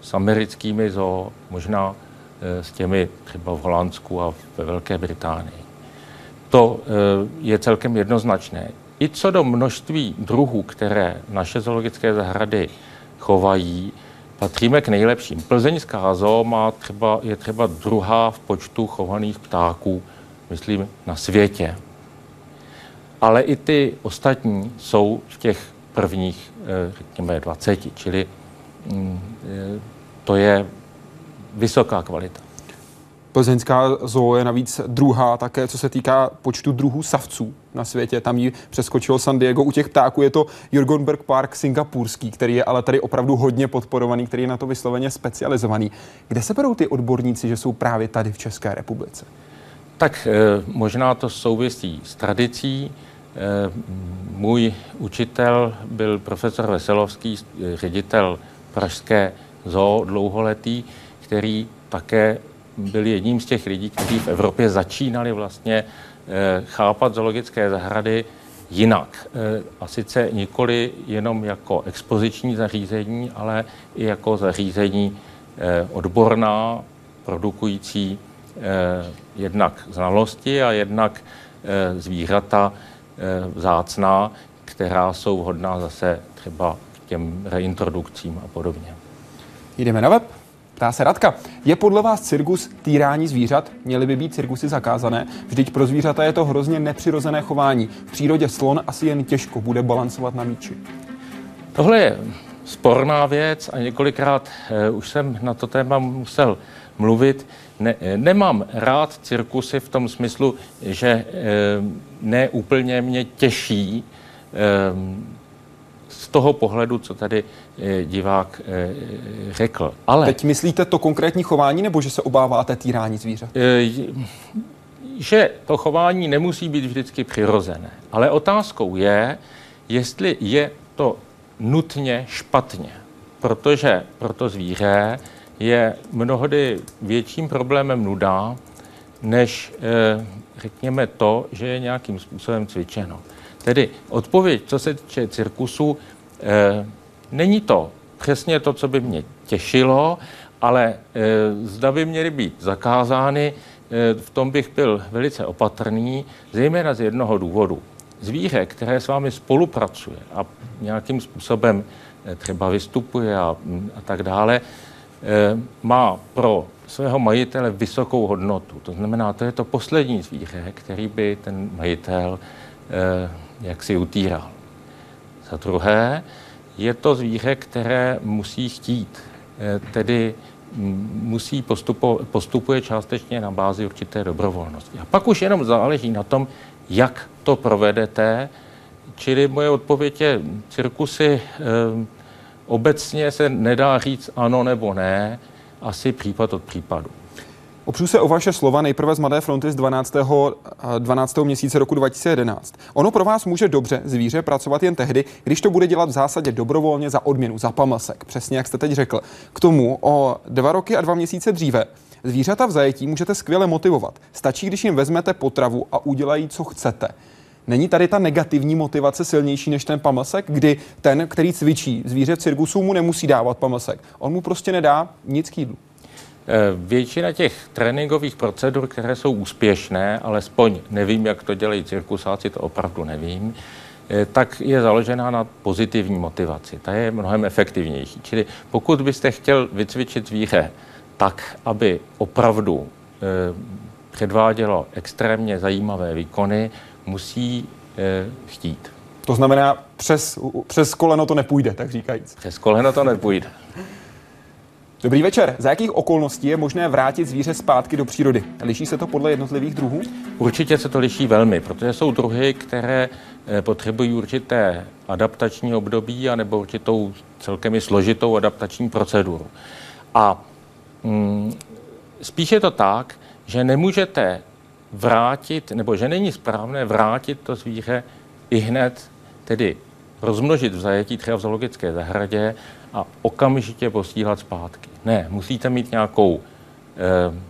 s americkými zoo, možná s těmi třeba v Holandsku a ve Velké Británii. To je celkem jednoznačné. I co do množství druhů, které naše zoologické zahrady chovají, patříme k nejlepším. Plzeňská zoo má třeba, je třeba druhá v počtu chovaných ptáků, myslím, na světě. Ale i ty ostatní jsou v těch prvních, řekněme, dvaceti, čili to je vysoká kvalita. Plzeňská zoo je navíc druhá také, co se týká počtu druhů savců na světě. Tam ji přeskočil San Diego. U těch ptáků je to Jurgenberg Park singapurský, který je ale tady opravdu hodně podporovaný, který je na to vysloveně specializovaný. Kde se berou ty odborníci, že jsou právě tady v České republice? Tak možná to souvisí s tradicí. Můj učitel byl profesor Veselovský, ředitel Pražské zoo dlouholetý, který také byl jedním z těch lidí, kteří v Evropě začínali vlastně chápat zoologické zahrady jinak. A sice nikoli jenom jako expoziční zařízení, ale i jako zařízení odborná, produkující jednak znalosti a jednak zvířata vzácná, která jsou vhodná zase třeba k těm reintrodukcím a podobně. Jdeme na web. Ptá se Radka. Je podle vás cirkus týrání zvířat? Měly by být cirkusy zakázané? Vždyť pro zvířata je to hrozně nepřirozené chování. V přírodě slon asi jen těžko bude balancovat na míči. Tohle je sporná věc a několikrát eh, už jsem na to téma musel mluvit. Ne, nemám rád cirkusy v tom smyslu, že eh, neúplně mě těší eh, z toho pohledu, co tady e, divák e, řekl. Ale teď myslíte to konkrétní chování, nebo že se obáváte týrání zvířat? E, že to chování nemusí být vždycky přirozené. Ale otázkou je, jestli je to nutně špatně. Protože pro to zvíře je mnohdy větším problémem nuda, než e, řekněme to, že je nějakým způsobem cvičeno. Tedy odpověď, co se týče cirkusu, e, není to přesně to, co by mě těšilo, ale e, zda by měly být zakázány, e, v tom bych byl velice opatrný, zejména z jednoho důvodu. Zvíře, které s vámi spolupracuje a nějakým způsobem e, třeba vystupuje a, a tak dále, e, má pro svého majitele vysokou hodnotu. To znamená, to je to poslední zvíře, který by ten majitel jak si utíral. Za druhé, je to zvíře, které musí chtít, tedy musí postupo, postupuje částečně na bázi určité dobrovolnosti. A pak už jenom záleží na tom, jak to provedete, čili moje odpověď je, cirkusy obecně se nedá říct ano nebo ne, asi případ od případu. Opřu se o vaše slova nejprve z Mladé fronty z dvanáctého měsíce roku dva tisíce jedenáct. Ono pro vás může dobře zvíře pracovat jen tehdy, když to bude dělat v zásadě dobrovolně za odměnu, za pamlsek, přesně jak jste teď řekl. K tomu o dva roky a dva měsíce dříve zvířata v zajetí můžete skvěle motivovat. Stačí, když jim vezmete potravu a udělají, co chcete. Není tady ta negativní motivace silnější než ten pamlsek, kdy ten, který cvičí zvíře v cirkusu, mu nemusí dávat pamlsek. On mu prostě nedá nic k jídlu. Většina těch tréninkových procedur, které jsou úspěšné, alespoň nevím, jak to dělají cirkusáci, to opravdu nevím, tak je založená na pozitivní motivaci. Ta je mnohem efektivnější. Čili pokud byste chtěl vycvičit zvíře tak, aby opravdu předvádělo extrémně zajímavé výkony, musí chtít. To znamená, přes, přes koleno to nepůjde, tak říkajíc. Přes koleno to nepůjde. Dobrý večer. Za jakých okolností je možné vrátit zvíře zpátky do přírody? Liší se to podle jednotlivých druhů? Určitě se to liší velmi, protože jsou druhy, které potřebují určité adaptační období anebo určitou celkem i složitou adaptační proceduru. A mm, spíš je to tak, že nemůžete vrátit, nebo že není správné vrátit to zvíře ihned, tedy rozmnožit v zajetí třeba v zoologické zahradě a okamžitě posílat zpátky. Ne, musíte mít nějakou eh,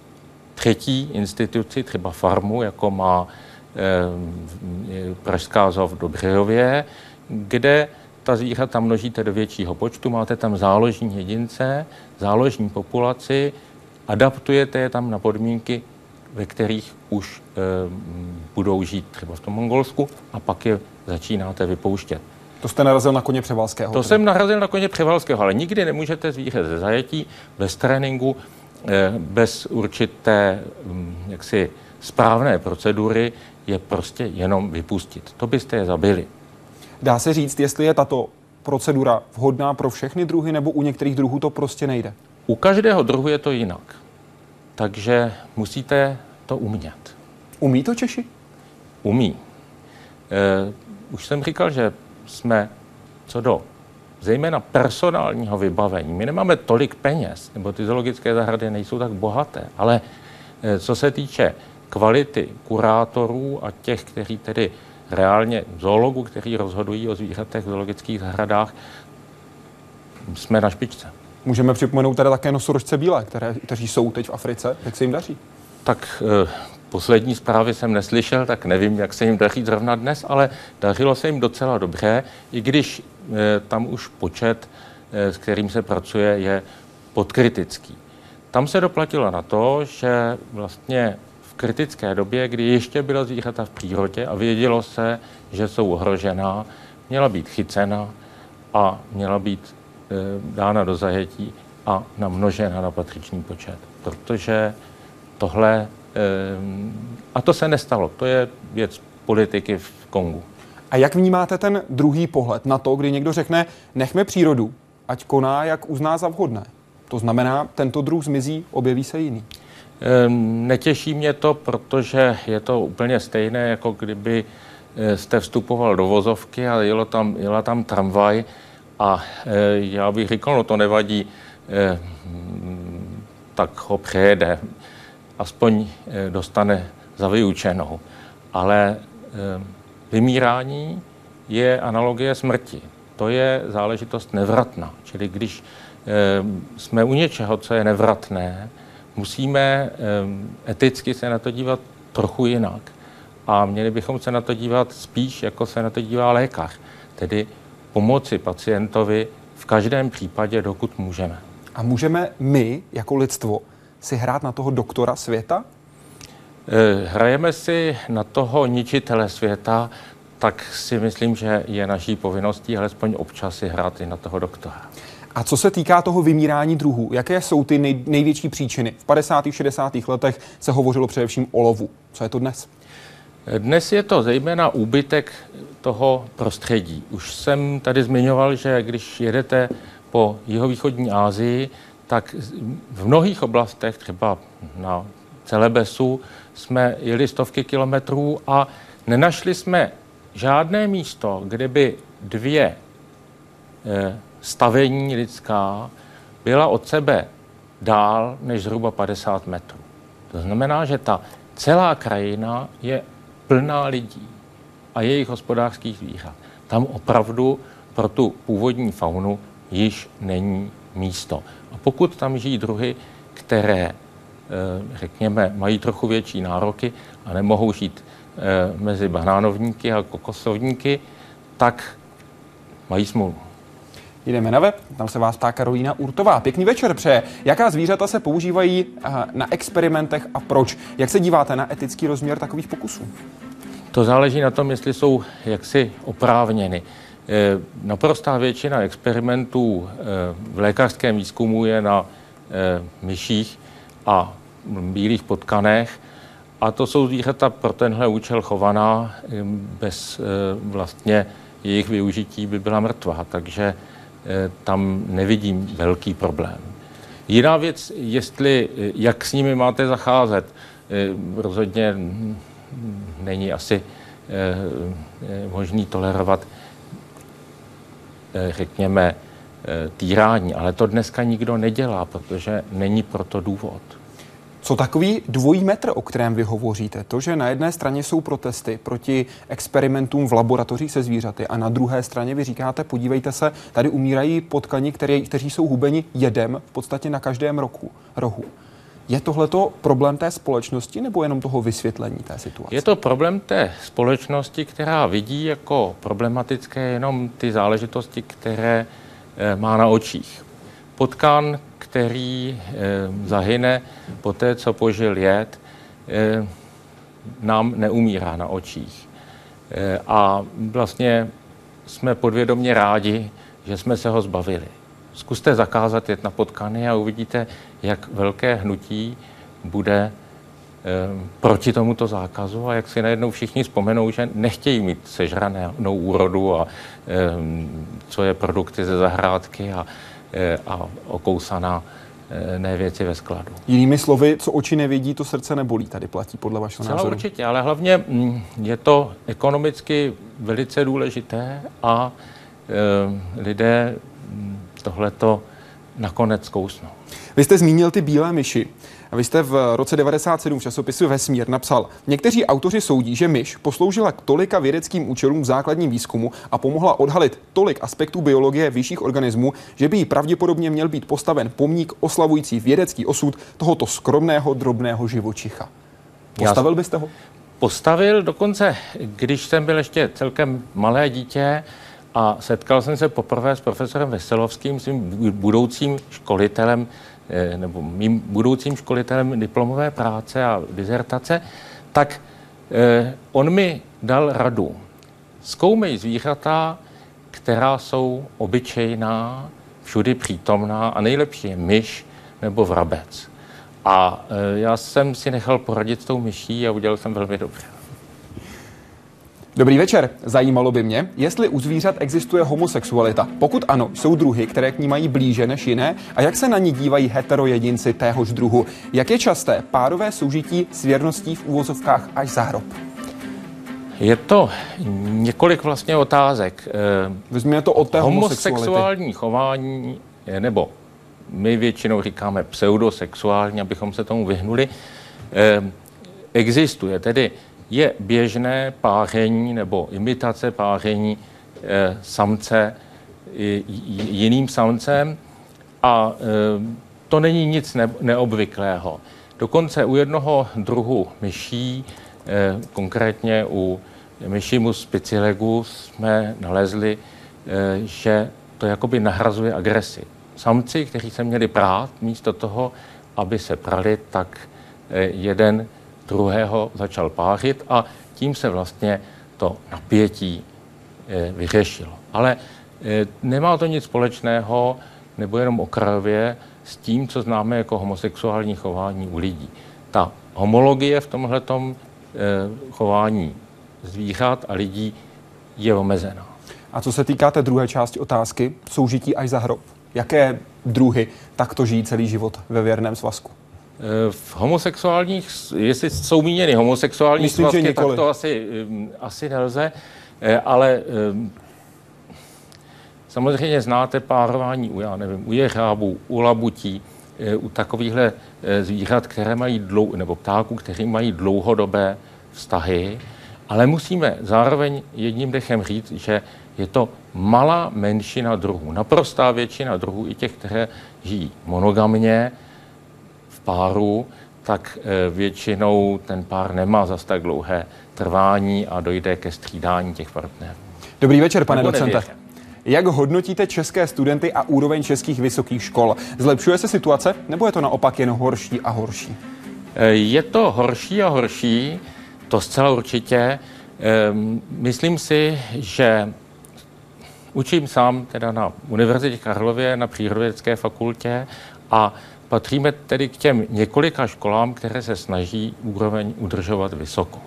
třetí instituci, třeba farmu, jako má eh, Pražská zoo v Dobřejově, kde ta zvířata množíte do většího počtu, máte tam záložní jedince, záložní populaci, adaptujete je tam na podmínky, ve kterých už eh, budou žít třeba v tom Mongolsku a pak je začínáte vypouštět. To jste narazil na koně Převalského. To tedy. Jsem narazil na koně Převalského, ale nikdy nemůžete zvíře ze zajetí bez tréninku, bez určité jaksi správné procedury je prostě jenom vypustit. To byste je zabili. Dá se říct, jestli je tato procedura vhodná pro všechny druhy, nebo u některých druhů to prostě nejde? U každého druhu je to jinak. takže musíte to umět. Umí to Češi? Umí. E, už jsem říkal, že jsme co do zejména personálního vybavení. My nemáme tolik peněz, nebo ty zoologické zahrady nejsou tak bohaté, ale e, co se týče kvality kurátorů a těch, kteří tedy reálně zoologů, kteří rozhodují o zvířatech v zoologických zahradách, jsme na špičce. Můžeme připomenout teda také nosorožce bílé, které, kteří jsou teď v Africe. Jak se jim daří? Tak e, poslední zprávy jsem neslyšel, tak nevím, jak se jim daří zrovna dnes, ale dařilo se jim docela dobře, i když e, tam už počet, e, s kterým se pracuje, je podkritický. Tam se doplatilo na to, že vlastně v kritické době, kdy ještě byla zvířata v přírodě a vědělo se, že jsou ohrožená, měla být chycena a měla být e, dána do zajetí a namnožena na patřičný počet, protože tohle, a to se nestalo, to je věc politiky v Kongu. A jak vnímáte ten druhý pohled na to, kdy někdo řekne, nechme přírodu, ať koná, jak uzná za vhodné? To znamená, tento druh zmizí, objeví se jiný. Netěší mě to, protože je to úplně stejné, jako kdyby jste vstupoval do vozovky a jelo tam, jela tam tramvaj a já bych říkal, no to nevadí, tak ho přejede. Aspoň dostane za vyučenou. Ale vymírání je analogie smrti. To je záležitost nevratná. Čili když jsme u něčeho, co je nevratné, musíme eticky se na to dívat trochu jinak. A měli bychom se na to dívat spíš, jako se na to dívá lékař. Tedy pomoci pacientovi v každém případě, dokud můžeme. A můžeme my, jako lidstvo, si hrát na toho doktora světa? Hrajeme si na toho ničitele světa, tak si myslím, že je naší povinností alespoň občas si hrát i na toho doktora. A co se týká toho vymírání druhů, jaké jsou ty nej- největší příčiny? V padesátých a šedesátých letech se hovořilo především o lovu. Co je to dnes? Dnes je to zejména úbytek toho prostředí. Už jsem tady zmiňoval, že když jedete po jihovýchodní Asii, tak v mnohých oblastech, třeba na Celebesu, jsme jeli stovky kilometrů a nenašli jsme žádné místo, kde by dvě stavení lidská byla od sebe dál než zhruba padesát metrů. To znamená, že ta celá krajina je plná lidí a jejich hospodářských zvířat. Tam opravdu pro tu původní faunu již není místo. A pokud tam žijí druhy, které, řekněme, mají trochu větší nároky a nemohou žít mezi banánovníky a kokosovníky, tak mají smůlu. Jdeme na web, tam se vás ptá Karolína Urtová. Pěkný večer přeje. Jaká zvířata se používají na experimentech a proč? Jak se díváte na etický rozměr takových pokusů? To záleží na tom, jestli jsou jaksi oprávněny. Naprostá většina experimentů v lékařském výzkumu je na myších a bílých potkanech a to jsou zvířata pro tenhle účel chovaná, bez vlastně jejich využití by byla mrtvá, takže tam nevidím velký problém. Jiná věc, jestli, jak s nimi máte zacházet, rozhodně není asi možný tolerovat, řekněme, týrání, ale to dneska nikdo nedělá, protože není proto důvod. Co takový dvojí metr, o kterém vy hovoříte? To, že na jedné straně jsou protesty proti experimentům v laboratořích se zvířaty a na druhé straně vy říkáte, podívejte se, tady umírají potkani, který, kteří jsou hubeni jedem v podstatě na každém roku, rohu. Je tohleto problém té společnosti nebo jenom toho vysvětlení té situace? Je to problém té společnosti, která vidí jako problematické jenom ty záležitosti, které e, má na očích. Potkan, který e, zahyne po té, co požil jed, e, nám neumírá na očích. E, a vlastně jsme podvědomě rádi, že jsme se ho zbavili. Zkuste zakázat jet na potkany a uvidíte, jak velké hnutí bude e, proti tomuto zákazu a jak si najednou všichni vzpomenou, že nechtějí mít sežranou úrodu a e, co je produkty ze zahrádky a, e, a okousaná e, ne věci ve skladu. Jinými slovy, co oči nevidí, to srdce nebolí. Tady platí podle vašeho názoru. Celá určitě, ale hlavně je to ekonomicky velice důležité a e, lidé tohleto nakonec zkousnou. Vy jste zmínil ty bílé myši. A vy jste v roce devadesát sedm v časopisu Vesmír napsal: někteří autoři soudí, že myš posloužila k tolika vědeckým účelům v základním výzkumu a pomohla odhalit tolik aspektů biologie vyšších organismů, že by jí pravděpodobně měl být postaven pomník oslavující vědecký osud tohoto skromného drobného živočicha. Postavil byste ho? Postavil, dokonce když jsem byl ještě celkem malé dítě a setkal jsem se poprvé s profesorem Veselovským, svým budoucím školitelem, nebo mým budoucím školitelem diplomové práce a dizertace, tak eh, on mi dal radu. Zkoumej zvířata, která jsou obyčejná, všudy přítomná, a nejlepší je myš nebo vrabec. A eh, já jsem si nechal poradit s tou myší a udělal jsem velmi dobře. Dobrý večer. Zajímalo by mě, jestli u zvířat existuje homosexualita. Pokud ano, jsou druhy, které k ní mají blíže než jiné, a jak se na ní dívají heterojedinci téhož druhu? Jak je časté párové soužití s věrností v úvozovkách až za hrob? Je to několik vlastně otázek. Vezměme to od té homosexuality. Homosexuální chování, nebo my většinou říkáme pseudosexuální, abychom se tomu vyhnuli, existuje tedy. Je běžné páření nebo imitace páření e, samce i, jiným samcem a e, to není nic ne, neobvyklého. Dokonce u jednoho druhu myší, e, konkrétně u myši Mus spicilegus, jsme nalezli, e, že to jakoby nahrazuje agresi. Samci, kteří se měli prát, místo toho, aby se prali, tak e, jeden druhého začal pářit a tím se vlastně to napětí e, vyřešilo. Ale e, nemá to nic společného, nebo jenom okrajově, s tím, co známe jako homosexuální chování u lidí. Ta homologie v tomhletom e, chování zvířat a lidí je omezená. A co se týká té druhé části otázky, soužití až za hrob, jaké druhy takto žijí celý život ve věrném svazku? V homosexuálních, jestli jsou míněny homosexuální svazky, tak to asi, asi nelze, ale samozřejmě znáte párování u, já nevím, u jeřábů, u labutí, u takovýchhle zvířat, které mají dlou, nebo ptáků, kteří mají dlouhodobé vztahy, ale musíme zároveň jedním dechem říct, že je to malá menšina druhů, naprostá většina druhů, i těch, které žijí monogamně, páru, tak většinou ten pár nemá zas tak dlouhé trvání a dojde ke střídání těch partnerů. Dobrý večer, pane docente. Jak hodnotíte české studenty a úroveň českých vysokých škol? Zlepšuje se situace, nebo je to naopak jen horší a horší? Je to horší a horší, to zcela určitě. Myslím si, že učím sám teda na Univerzitě Karlově, na Přírodovědecké fakultě, a patříme tedy k těm několika školám, které se snaží úroveň udržovat vysoko.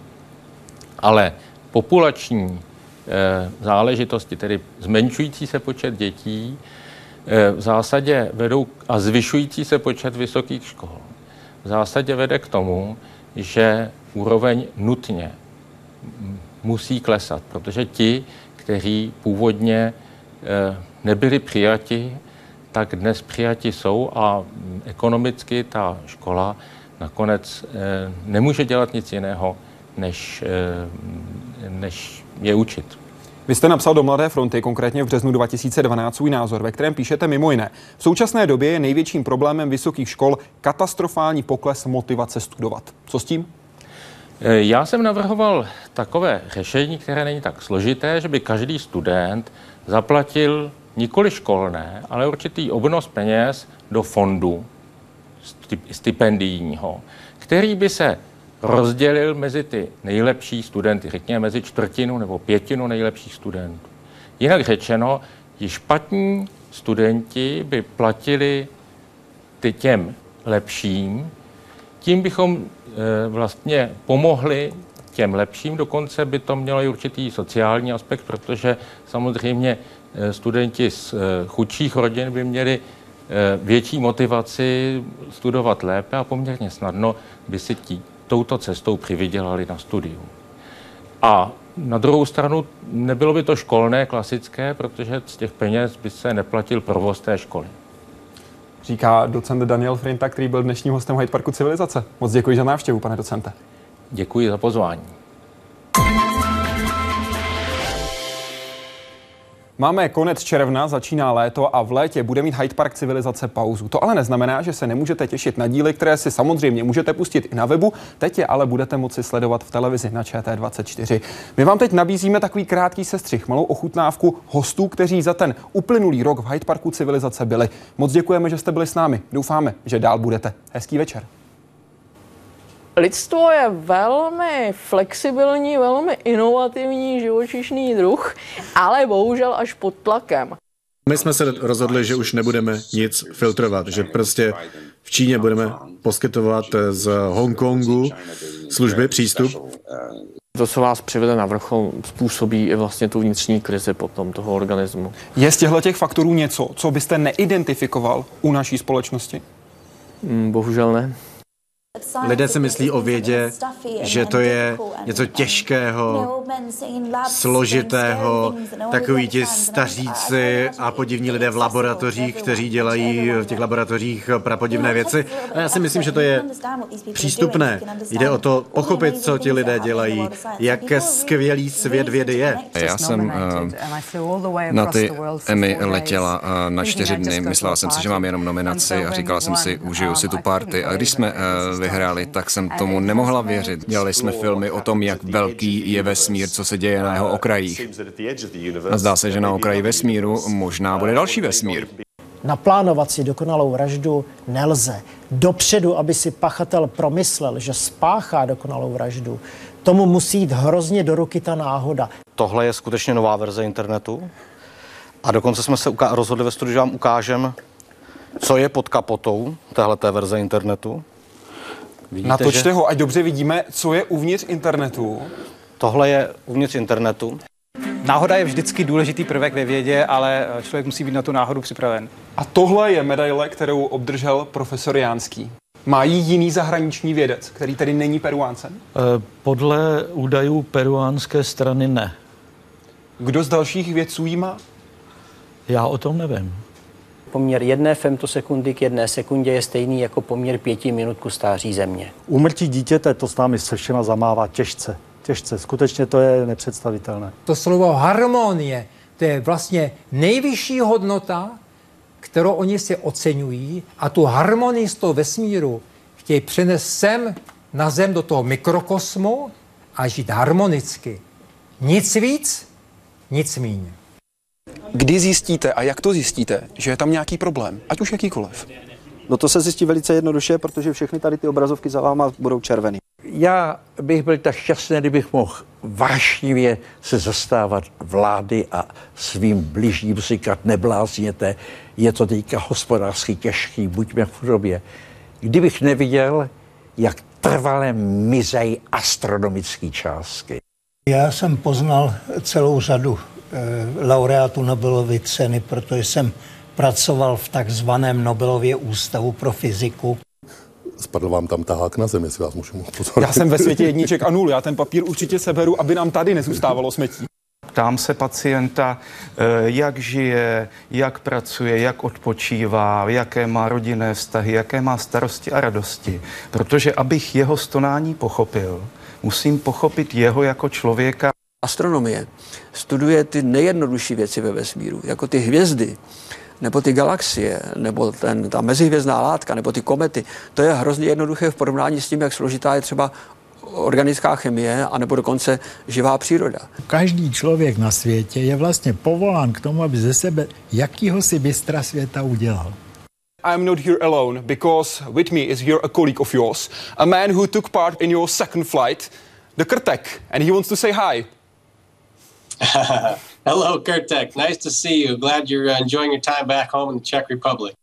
Ale populační e, záležitosti, tedy zmenšující se počet dětí, e, v zásadě vedou a zvyšující se počet vysokých škol. V zásadě vede k tomu, že úroveň nutně musí klesat, protože ti, kteří původně e, nebyli přijati, tak dnes přijati jsou a ekonomicky ta škola nakonec e, nemůže dělat nic jiného, než, e, než je učit. Vy jste napsal do Mladé fronty, konkrétně v březnu dva tisíce dvanáct, svůj názor, ve kterém píšete mimo jiné: v současné době je největším problémem vysokých škol katastrofální pokles motivace studovat. Co s tím? E, já jsem navrhoval takové řešení, které není tak složité, že by každý student zaplatil nikoli školné, ale určitý obnos peněz do fondu stipendijního, který by se rozdělil mezi ty nejlepší studenty, řekněme mezi čtvrtinu nebo pětinu nejlepších studentů. Jinak řečeno, ti špatní studenti by platili ty těm lepším, tím bychom e, vlastně pomohli těm lepším, dokonce by to mělo i určitý sociální aspekt, protože samozřejmě studenti z chudších rodin by měli větší motivaci studovat lépe a poměrně snadno by si tí, touto cestou přivydělali na studiu. A na druhou stranu nebylo by to školné, klasické, protože z těch peněz by se neplatil provoz té školy. Říká docent Daniel Frynta, který byl dnešním hostem Hyde Parku Civilizace. Moc děkuji za návštěvu, pane docente. Děkuji za pozvání. Máme konec června, začíná léto a v létě bude mít Hyde Park Civilizace pauzu. To ale neznamená, že se nemůžete těšit na díly, které si samozřejmě můžete pustit i na webu, teď je ale budete moci sledovat v televizi na Č T dvacet čtyři. My vám teď nabízíme takový krátký sestřih, malou ochutnávku hostů, kteří za ten uplynulý rok v Hyde Parku Civilizace byli. Moc děkujeme, že jste byli s námi. Doufáme, že dál budete. Hezký večer. Lidstvo je velmi flexibilní, velmi inovativní živočišný druh, ale bohužel až pod tlakem. My jsme se rozhodli, že už nebudeme nic filtrovat, že prostě v Číně budeme poskytovat z Hongkongu služby, přístup. To, co vás přivede na vrchol, způsobí i vlastně tu vnitřní krizi potom toho organismu. Je z těchto těch faktorů něco, co byste neidentifikoval u naší společnosti? Bohužel ne. Lidé si myslí o vědě, že to je něco těžkého, složitého, takoví ti staříci a podivní lidé v laboratořích, kteří dělají v těch laboratořích prapodivné věci. A já si myslím, že to je přístupné. Jde o to pochopit, co ti lidé dělají, jak skvělý svět vědy je. Já jsem na ty Emmy letěla na čtyři dny. Myslela jsem si, že mám jenom nominaci a říkala jsem si, užiju si tu party. A když jsme vyhráli, tak jsem tomu nemohla věřit. Dělali jsme filmy o tom, jak velký je vesmír, co se děje na jeho okrajích. A zdá se, že na okraji vesmíru možná bude další vesmír. Naplánovat si dokonalou vraždu nelze. Dopředu, aby si pachatel promyslel, že spáchá dokonalou vraždu, tomu musí jít hrozně do ruky ta náhoda. Tohle je skutečně nová verze internetu. A dokonce jsme se rozhodli ve studiu, že vám ukážeme, co je pod kapotou téhleté verze internetu. Vidíte, natočte že... ho, ať dobře vidíme, co je uvnitř internetu. Tohle je uvnitř internetu. Náhoda je vždycky důležitý prvek ve vědě, ale člověk musí být na tu náhodu připraven. A tohle je medaile, kterou obdržel profesor Jánský. Má ji jiný zahraniční vědec, který tedy není Peruáncem? Podle údajů peruánské strany ne. Kdo z dalších vědců ji má? Já o tom nevím. Poměr jedné femtosekundy k jedné sekundě je stejný jako poměr pěti minut ku stáří země. Úmrtí dítěte to s námi se všema zamává těžce. Těžce, skutečně to je nepředstavitelné. To slovo harmonie, to je vlastně nejvyšší hodnota, kterou oni si oceňují, a tu harmonii z toho vesmíru chtějí přenést sem na zem do toho mikrokosmu a žít harmonicky. Nic víc, nic míň. Kdy zjistíte a jak to zjistíte, že je tam nějaký problém, ať už jakýkoliv? No to se zjistí velice jednoduše, protože všechny tady ty obrazovky za váma budou červený. Já bych byl tak šťastný, kdybych mohl vášnivě se zastávat vlády a svým bližním říkat neblázněte, je to teďka hospodářsky těžký, buďme v chudobě. Kdybych neviděl, jak trvale mizejí astronomické částky. Já jsem poznal celou řadu laureátu Nobelovy ceny, protože jsem pracoval v takzvaném Nobelově ústavu pro fyziku. Spadl vám tam tahák na zem, jestli vás můžu upozornit. Já jsem ve světě jedniček a nul, já ten papír určitě seberu, aby nám tady nezůstávalo smetí. Ptám se pacienta, jak žije, jak pracuje, jak odpočívá, jaké má rodinné vztahy, jaké má starosti a radosti. Protože abych jeho stonání pochopil, musím pochopit jeho jako člověka. Astronomie studuje ty nejjednodušší věci ve vesmíru, jako ty hvězdy, nebo ty galaxie, nebo ten, ta mezihvězdná látka, nebo ty komety. To je hrozně jednoduché v porovnání s tím, jak složitá je třeba organická chemie, anebo dokonce živá příroda. Každý člověk na světě je vlastně povolán k tomu, aby ze sebe jakýhosi mistra světa udělal. I'm not here alone, because with me is here a colleague of yours, a man who took part in your second flight, the Kurtek, and he wants to say hi. Hello, Kurtek. Nice to see you. Glad you're enjoying your time back home in the Czech Republic.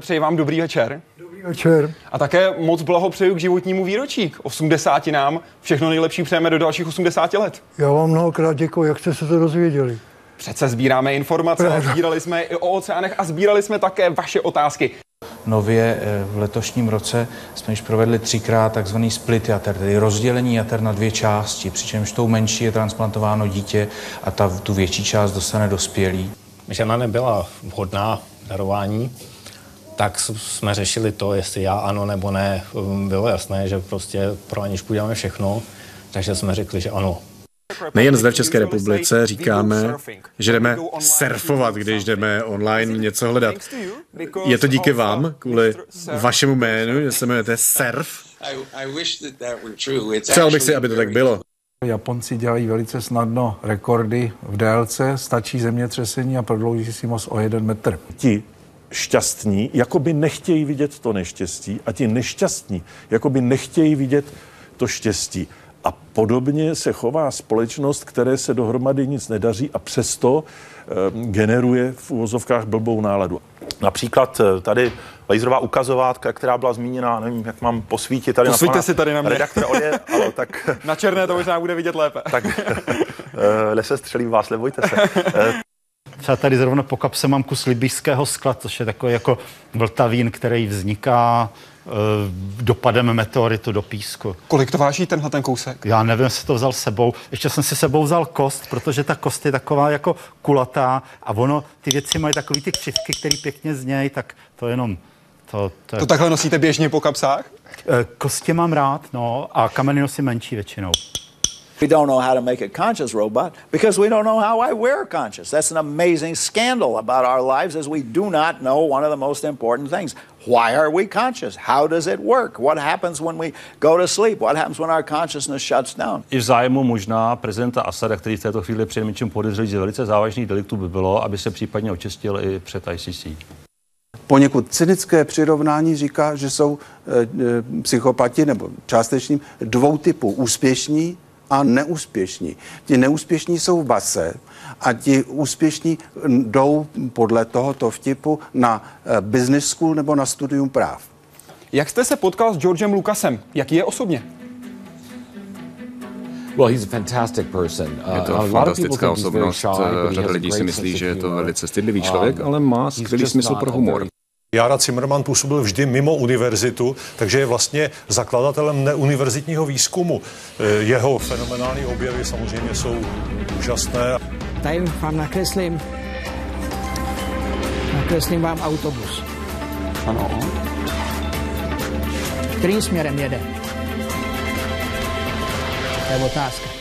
Přeji vám dobrý večer. Dobrý večer. A také moc blahopřeju k životnímu výročí, k osmdesátinám. Všechno nejlepší přejeme do dalších osmdesáti let. Já vám mnohokrát děkuji. Jak jste se to dozvěděli? Přece sbíráme informace, sbírali jsme i o oceánech a sbírali jsme také vaše otázky. Nově v letošním roce jsme již provedli třikrát takzvaný split jater, tedy rozdělení jater na dvě části, přičemž tou menší je transplantováno dítě a ta, tu větší část dostane dospělý. Žena nebyla vhodná darování, tak jsme řešili to, jestli já ano nebo ne. Bylo jasné, že prostě pro Aničku děláme všechno, takže jsme řekli, že ano. Nejen zde v České republice říkáme, že jdeme surfovat, když jdeme online něco hledat. Je to díky vám, kvůli vašemu jménu, že se jmenujete Surf? Chtěl bych si, aby to tak bylo. Japonci dělají velice snadno rekordy v délce, stačí zemětřesení a prodlouží si most o jeden metr. Ti šťastní jakoby nechtějí vidět to neštěstí a ti nešťastní jakoby nechtějí vidět to štěstí. A podobně se chová společnost, které se dohromady nic nedaří a přesto e, generuje v uvozovkách blbou náladu. Například tady laserová ukazovátka, která byla zmíněna, nevím, jak mám posvítit tady Posvíte na pana si tady na mě. Redaktora, je, ale tak... Na černé to možná bude vidět lépe. Tak e, lesestřelím vás, nebojte se. E, Třeba tady zrovna po kapse mám kus libyjského skla, což je takový jako vltavín, který vzniká dopadem meteoritu do písku. Kolik to váží tenhle ten kousek? Já nevím, jestli to vzal sebou. Ještě jsem si sebou vzal kost, protože ta kost je taková jako kulatá a ono, ty věci mají takový ty křivky, které pěkně znějí, tak to jenom... To, to, je... to takhle nosíte běžně po kapsách? Kostě mám rád, no, a kameny nosím menší většinou. We don't know how to make a conscious robot because we don't know how I wear conscious. That's an amazing scandal about our lives as we do not know one of the most important things. Why are we conscious? How does it work? What happens when we go to sleep? What happens when our consciousness shuts down? I v zájmu možná prezidenta Asada, který v této chvíli především podezřelý ze velice závažných deliktů by bylo, aby se případně očistil i před I C C. Poněkud cynické přirovnání říká, že jsou e, psychopati nebo částečným dvou typů, úspěšní a neúspěšní. Ti neúspěšní jsou v base a ti úspěšní jdou podle tohoto vtipu na business school nebo na studium práv. Jak jste se potkal s Georgem Lucasem? Jaký je osobně? Je to fantastická osobnost. Řada lidí si myslí, že je to velice stydlivý člověk, ale má skvělý smysl pro humor. Jára Cimrman působil vždy mimo univerzitu, takže je vlastně zakladatelem neuniverzitního výzkumu. Jeho fenomenální objevy samozřejmě jsou úžasné. Tady vám nakreslím, nakreslím vám autobus. Ano. Kterým směrem jede? To je otázka.